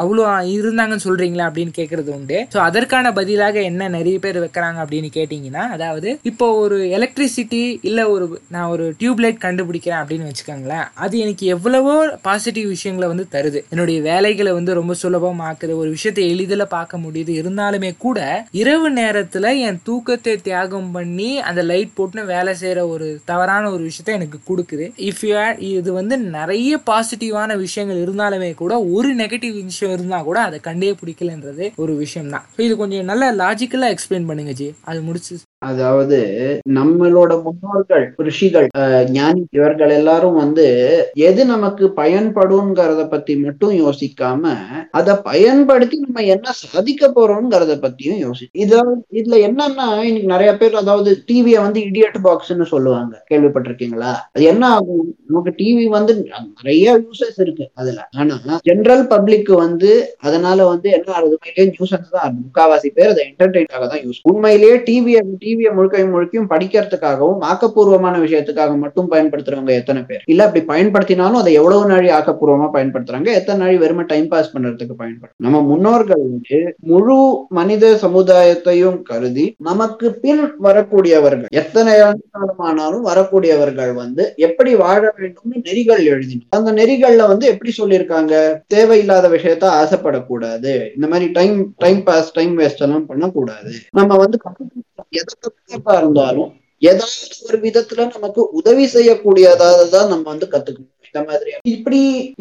அவ்வளோ இருந்தாங்கன்னு சொல்றீங்களா அப்படின்னு கேட்கறது உண்டு. ஸோ அதற்கான பதிலாக என்ன நிறைய பேர் வைக்கிறாங்க அப்படின்னு கேட்டீங்கன்னா, அதாவது இப்போ ஒரு எலக்ட்ரிசிட்டி இல்ல ஒரு நான் ஒரு டியூப்லைட் கண்டுபிடிக்கிறேன் அப்படின்னு வச்சுக்கோங்களேன், அது எனக்கு எவ்வளவோ பாசிட்டிவ் விஷயங்களை வந்து தருது, என்னுடைய வேலைகளை வந்து ரொம்ப சுலபமாக்குற ஒரு விஷயத்தை எளிதில் பார்க்க முடியுது. இருந்தாலுமே கூட இரவு நேரத்தில் என் தூக்கத்தை தியாகம் பண்ணி அந்த லைட் போட்டு வேலை செய்யற ஒரு தவறான ஒரு விஷயத்தை எனக்கு கொடுக்குது. இஃப் யூ இது வந்து நிறைய பாசிட்டிவான விஷயங்கள் இருந்தாலுமே கூட ஒரு நெகட்டிவ் விஷயம் இருந்தா கூட அதை கண்டே பிடிக்கலன்றது ஒரு விஷயம் தான். இது கொஞ்சம் நல்லா லாஜிக்கலா எக்ஸ்பிளைன் பண்ணுங்க ஜி, அது முடிச்சு. அதாவது நம்மளோட முன்னோர்கள் ரிஷிகள் ஞானி இவர்கள் எல்லாரும் வந்து எது நமக்கு பயன்படுங்கிறத பத்தி மட்டும் யோசிக்காம அதை பயன்படுத்தி நம்ம என்ன சாதிக்க போறோம்ங்கிறத பத்தியும் யோசி. இதாவது இதுல என்னன்னா இன்னைக்கு நிறைய பேர் அதாவது டிவியை வந்து இடியட் பாக்ஸ்ன்னு சொல்லுவாங்க, கேள்விப்பட்டிருக்கீங்களா? அது என்ன ஆகும், நமக்கு டிவி வந்து நிறைய யூசஸ் இருக்கு அதுல, ஆனா ஜெனரல் பப்ளிக் வந்து அதனால வந்து என்ன ஆகுதுமையிலேயே நியூசன்ஸ் தான், முக்காவாசி பேர் அதை என்டர்டெயினாக தான் யூஸ். உண்மையிலேயே டிவியை டிவியை முழுக்கையும் முழுக்கையும் படிக்கிறதுக்காகவும் ஆக்கப்பூர்வமான விஷயத்துக்காக மட்டும் பயன்படுத்துறவங்க எத்தனை பேர் இல்ல, அப்படி பயன்படுத்தினாலும் அதை எவ்வளவு நாளை ஆக்கப்பூர்வமா பயன்படுத்துறாங்க, எத்தனை நாளை வெறுமை டைம் பாஸ் பண்றதுக்கு பயன்படுத்தும். நம்ம முன்னோர்கள் வந்து முழு மனித சமுதாயத்தையும் கருதி நமக்கு பின் வரக்கூடியவர்கள் எத்தனை காலமானாலும் வரக்கூடியவர்கள் வந்து எப்படி வாழ வேண்டும்னு நெறிகள் எழுதினார். அந்த நெறிகள்ல வந்து எப்படி சொல்லியிருக்காங்க, தேவையில்லாத விஷயத்த ஆசைப்படக்கூடாது, இந்த மாதிரி time time pass time waste எல்லாம் பண்ணக்கூடாது, நம்ம வந்து எதா இருந்தாலும் ஏதாவது ஒரு விதத்துல நமக்கு உதவி செய்யக்கூடியதான் நம்ம வந்து கத்துக்கணும். இந்த மாதிரி இப்படி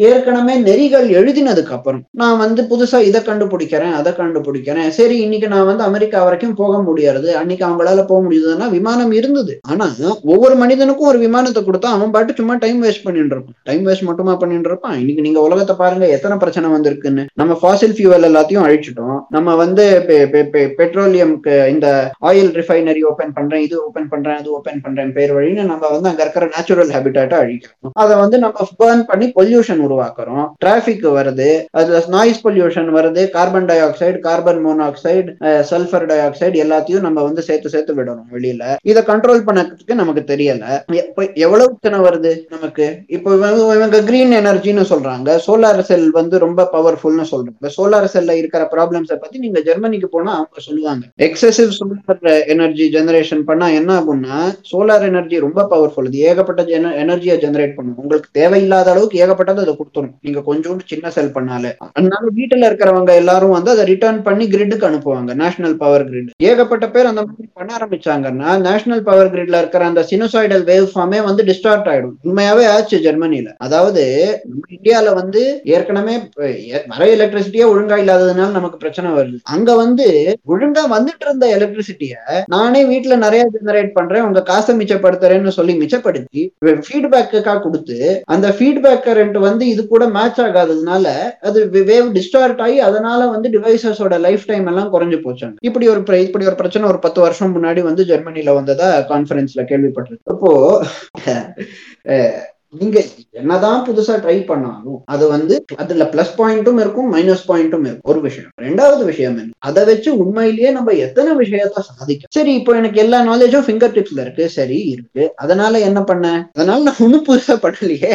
ஏற்கனவே நெறிகள் எழுதினதுக்கு அப்புறம் நான் வந்து புதுசா இதை கண்டுபிடிக்கிறேன் அதை கண்டுபிடிக்கிறேன். சரி, இன்னைக்கு நான் வந்து அமெரிக்கா வரைக்கும் போக முடியாது, அன்னைக்கு அவங்களால போக முடியுதுன்னா விமானம் இருந்தது. ஆனா ஒவ்வொரு மனிதனுக்கும் ஒரு விமானத்தை கொடுத்தா அவன் பாட்டு சும்மா டைம் வேஸ்ட் பண்ணிட்டு இருப்பான். டைம் வேஸ்ட் மட்டுமா பண்ணிட்டு இருப்பான்? இன்னைக்கு நீங்க உலகத்தை பாருங்க, எத்தனை பிரச்சனை வந்திருக்குன்னு. நம்ம ஃபாசில் ஃபியூவல் எல்லாத்தையும் அழிச்சிட்டோம், நம்ம வந்து பெட்ரோலியம்க்கு இந்த ஆயில் ரிஃபைனரி ஓபன் பண்றேன், இது ஓபன் பண்றேன், அது ஓபன் பண்றேன் பேர் வழின்னு நம்ம வந்து அங்க இருக்கிற நேச்சுரல் ஹேபிட்டாட்டை அழிக்கிறோம். அதை வந்து நம்ம பர்ன் பண்ணி பொல்யூஷன் உருவாக்குறோம். டிராபிக் வருது, அதுல நாய்ஸ் பொல்யூஷன் வருது, carbon dioxide, carbon monoxide, sulphur dioxide எல்லாத்தையும் நம்ம வந்து சேர்த்து சேர்த்து விடணும் வெளியில. இதை கண்ட்ரோல் பண்ணதுக்கு நமக்கு தெரியல. எவ்வளவு பிரச்சனை வருது நமக்கு. இப்போ இவங்க கிரீன் எனர்ஜின்னு சொல்றாங்க, சோலார் செல் வந்து ரொம்ப பவர்ஃபுல்னு சொல்றாங்க. சோலார் செல்ல இருக்கிற ப்ராப்ளம்ஸை பத்தி நீங்க ஜெர்மனிக்கு போனா அவங்க சொல்லுவாங்க. எக்ஸசிவ் சோலார் எனர்ஜி ஜெனரேஷன் பண்ணா என்ன ஆகும்னா, சோலார் எனர்ஜி ரொம்ப பவர்ஃபுல், இது ஏகப்பட்ட எனர்ஜியை ஜெனரேட் பண்ணும். உங்களுக்கு தேவையில்லாத அளவுக்கு ஏகப்பட்டது அதை கொடுத்துரும், நீங்க கொஞ்சோண்டு சின்ன செல் பண்ணாலே. அதனால வீட்டுல இருக்கிறவங்க எல்லாரும் வந்து அதை ரிட்டர்ன் பண்ணி கிரிட்டுக்கு அனுப்புவாங்க, நேஷனல் பவர் கிரிட். ஏகப்பட்ட பேர் அந்த மாதிரி பண்ண ஆரம்பிச்சாங்கன்னா நேஷனல் பவர் கிரிட்ல இருக்கிற அந்த சினுசாய்டல் வேவ் ஃபார்மே வந்து டிஸ்டார்ட் ஆயிடும். உண்மையாவே ஆச்சு ஜெர்மனியில. அதாவது இந்தியால வந்து ஏற்கனவே வர எலக்ட்ரிசிட்டியே ஒழுங்கா இல்லாததுனால நமக்கு பிரச்சனை வருது. அங்க வந்து ஒழுங்கா வந்துட்டு இருந்த எலக்ட்ரிசிட்டிய நானே வீட்டுல நிறைய ஜெனரேட் பண்றேன், உங்க காசை மிச்சப்படுத்துறேன்னு சொல்லி மிச்சப்படுத்தி ஃபீட்பேக்கா கொடுத்து, அந்த ஃபீட்பேக் கரண்ட் வந்து இது கூட மேட்ச் ஆகாததுனால அது வேவ் டிஸ்டார்ட் ஆகி அதனால வந்து டிவைசஸோட லைஃப் டைம் எல்லாம் குறைஞ்சு போச்சாங்க. இப்படி ஒரு இப்படி ஒரு பிரச்சனை ஒரு பத்து வருஷம் முன்னாடி வந்து ஜெர்மனியில வந்ததா கான்ஃபரன்ஸ்ல கேள்விப்பட்டிருக்கு. அப்போ நீங்க என்னதான் புதுசா ட்ரை பண்ணாலும் அது வந்து அதுல பிளஸ் பாயிண்ட்டும் இருக்கும் மைனஸ் பாயிண்ட்டும் இருக்கும் ஒரு விஷயம். ரெண்டாவது விஷயம் என்ன, அதை வச்சு உண்மையிலேயே நம்ம எத்தனை விஷயத்த சாதிக்கும். சரி, இப்போ எனக்கு எல்லா நாலேஜும் ஃபிங்கர் டிப்ஸ்ல இருக்கு, சரி இருக்கு, அதனால என்ன பண்ண, அதனால நான் ஒன்னும் புதுசா பண்ணலையே,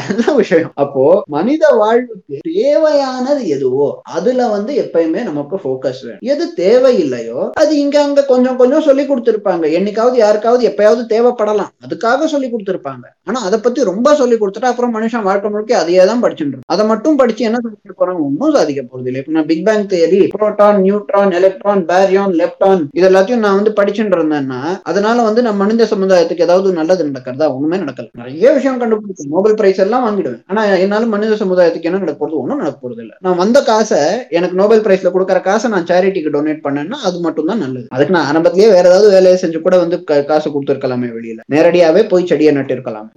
அதுதான் விஷயம். அப்போ மனித வாழ்வுக்கு தேவையானது எதுவோ அதுல வந்து எப்பயுமே நமக்கு போக்கஸ் வேணும். எது தேவையில்லையோ அது இங்க அங்க கொஞ்சம் கொஞ்சம் சொல்லி கொடுத்துருப்பாங்க, என்னைக்காவது யாருக்காவது எப்பயாவது தேவைப்படலாம் அதுக்காக சொல்லி கொடுத்துருப்பாங்க. ஆனா அதை பத்தி ரொம்ப சொல்லி கொடுத்துட்டா அப்புறம் மனுஷன் வாழ்க்கை முழுக்க அதையே தான் படிச்சுட்டு இருக்கும். அதை மட்டும் படிச்சு என்ன சாதிக்க போறாங்க, ஒன்னும் சாதிக்க போறது இல்லை. இப்ப நான் big bang theory, proton, neutron, electron, baryon, lepton இது எல்லாத்தையும் நான் வந்து படிச்சுட்டு இருந்தேன்னா அதனால வந்து நம்ம மனித சமுதாயத்துக்கு ஏதாவது நல்லது நடக்கிறதா? ஒண்ணுமே நடக்கல. நிறைய விஷயம் கண்டுபிடிச்சேன், நோபல் பிரைஸ் எல்லாம் வாங்கிடுவேன், ஆனா என்னால மனித சமுதாயத்துக்கு என்ன நடக்க போறது, ஒன்னும் நடக்க போறது இல்லை. நான் வந்த காசை, எனக்கு நோபல் பிரைஸ்ல கொடுக்குற காசை நான் சேரிட்டிக்கு டொனேட் பண்ணேன்னா அது மட்டும் தான் நல்லது. அதுக்கு நான் ஆரம்பத்திலேயே வேற ஏதாவது வேலையை செஞ்சு கூட வந்து காசு கொடுத்துருக்கலாமே, வெளியில நேரடியாவே போய் செடியை நட்டு இருக்கலாம்.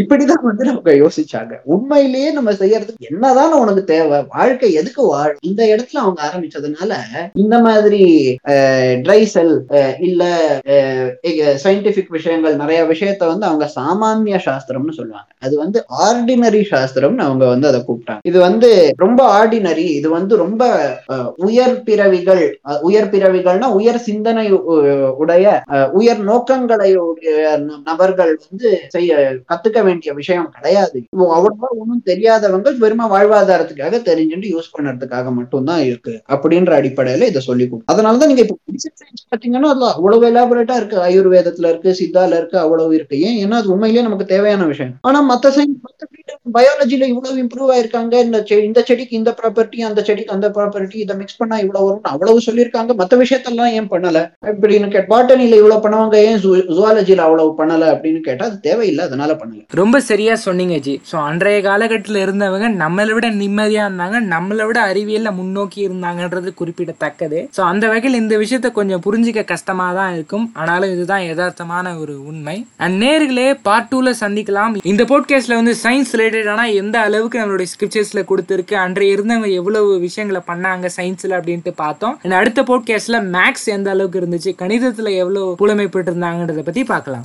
இப்படிதான் வந்து நமக்கு யோசிச்சாங்க. உண்மையிலேயே நம்ம செய்யறதுக்கு என்னதான் உனக்கு தேவை, வாழ்க்கை எதுக்கு வாழ், இந்த இடத்துல அவங்க ஆரம்பிச்சதுனால இந்த மாதிரி ட்ரை செல் இல்ல சயின்டிபிக் விஷயங்கள் நிறைய விஷயத்த வந்து அவங்க சாமானிய சாஸ்திரம்னு சொல்லுவாங்க, அது வந்து ஆர்டினரி சாஸ்திரம்னு அவங்க வந்து அதை கூப்பிட்டாங்க. இது வந்து ரொம்ப ஆர்டினரி, இது வந்து ரொம்ப உயர் பிறவிகள், உயர் பிறவிகள்னா உயர் சிந்தனை உடைய உயர் நோக்கங்களை நபர்கள் வந்து செய்ய கத்துக்க வேண்டிய விஷயம் கிடையாது. அவ்வளவா ஒன்றும் தெரியாதவங்க வெறுமா வாழ்வாதாரத்துக்காக தெரிஞ்சுட்டு யூஸ் பண்றதுக்காக மட்டும்தான் இருக்கு அப்படின்ற அடிப்படையில இதை சொல்லி கொடுக்கும். அதனாலதான் நீங்க இப்போ மெடிசன் சயின்ஸ் பாத்தீங்கன்னா அதுல அவ்வளவு எலாபரேட்டா இருக்கு, ஆயுர்வேதத்துல இருக்கு, சித்தால இருக்கு, அவ்வளவு இருக்கு. ஏன், ஏன்னா அது உண்மையிலேயே நமக்கு தேவையான விஷயம். ஆனா மத்த சயின்ஸ் மத்த பயாலஜில இவ்வளவு இம்ப்ரூவ் ஆயிருக்காங்க, இந்த செடிக்கு இந்த ப்ராப்பர்ட்டி, அந்த செடிக்கு அந்த ப்ராப்பர்ட்டி, இதை மிக்ஸ் பண்ணா இவ்வளவு வரும்னு அவ்வளவு சொல்லியிருக்காங்க. மத்த விஷயத்தெல்லாம் ஏன் பண்ணல அப்படின்னு கேட்ட, பாட்டனில இவ்வளவு பண்ணுவாங்க, ஏன் ஜுவாலஜில அவ்வளவு பண்ணல அப்படின்னு கேட்டா அது தேவையில்லை, அதனால பண்ணல. ரொம்ப சரியா சொன்னீங்க ஜி. சோ அன்றைய காலகட்டத்தில் இருந்தவங்க நம்மளை விட நிம்மதியா இருந்தாங்க, நம்மளை விட அறிவியல்ல முன்னோக்கி இருந்தாங்கன்றது குறிப்பிடத்தக்கது. சோ அந்த வகையில் இந்த விஷயத்த கொஞ்சம் புரிஞ்சிக்க கஷ்டமா தான் இருக்கும், ஆனாலும் இதுதான் யதார்த்தமான ஒரு உண்மை. அண்ட் நேர்களே, பார்ட் டூல சந்திக்கலாம். இந்த பாட்காஸ்ட்ல வந்து சயின்ஸ் ரிலேட்டடான எந்த அளவுக்கு நம்மளுடைய ஸ்கிரிப்சர்ஸ்ல கொடுத்துருக்கு, அன்றைய இருந்தவங்க எவ்வளவு விஷயங்களை பண்ணாங்க சயின்ஸ்ல அப்படின்ட்டு பார்த்தோம். அடுத்த போட்காஸ்ட்ல மேக்ஸ் எந்த அளவுக்கு இருந்துச்சு, கணிதத்துல எவ்வளவு புலமை பெற்றிருந்தாங்கன்றத பத்தி பார்க்கலாம்.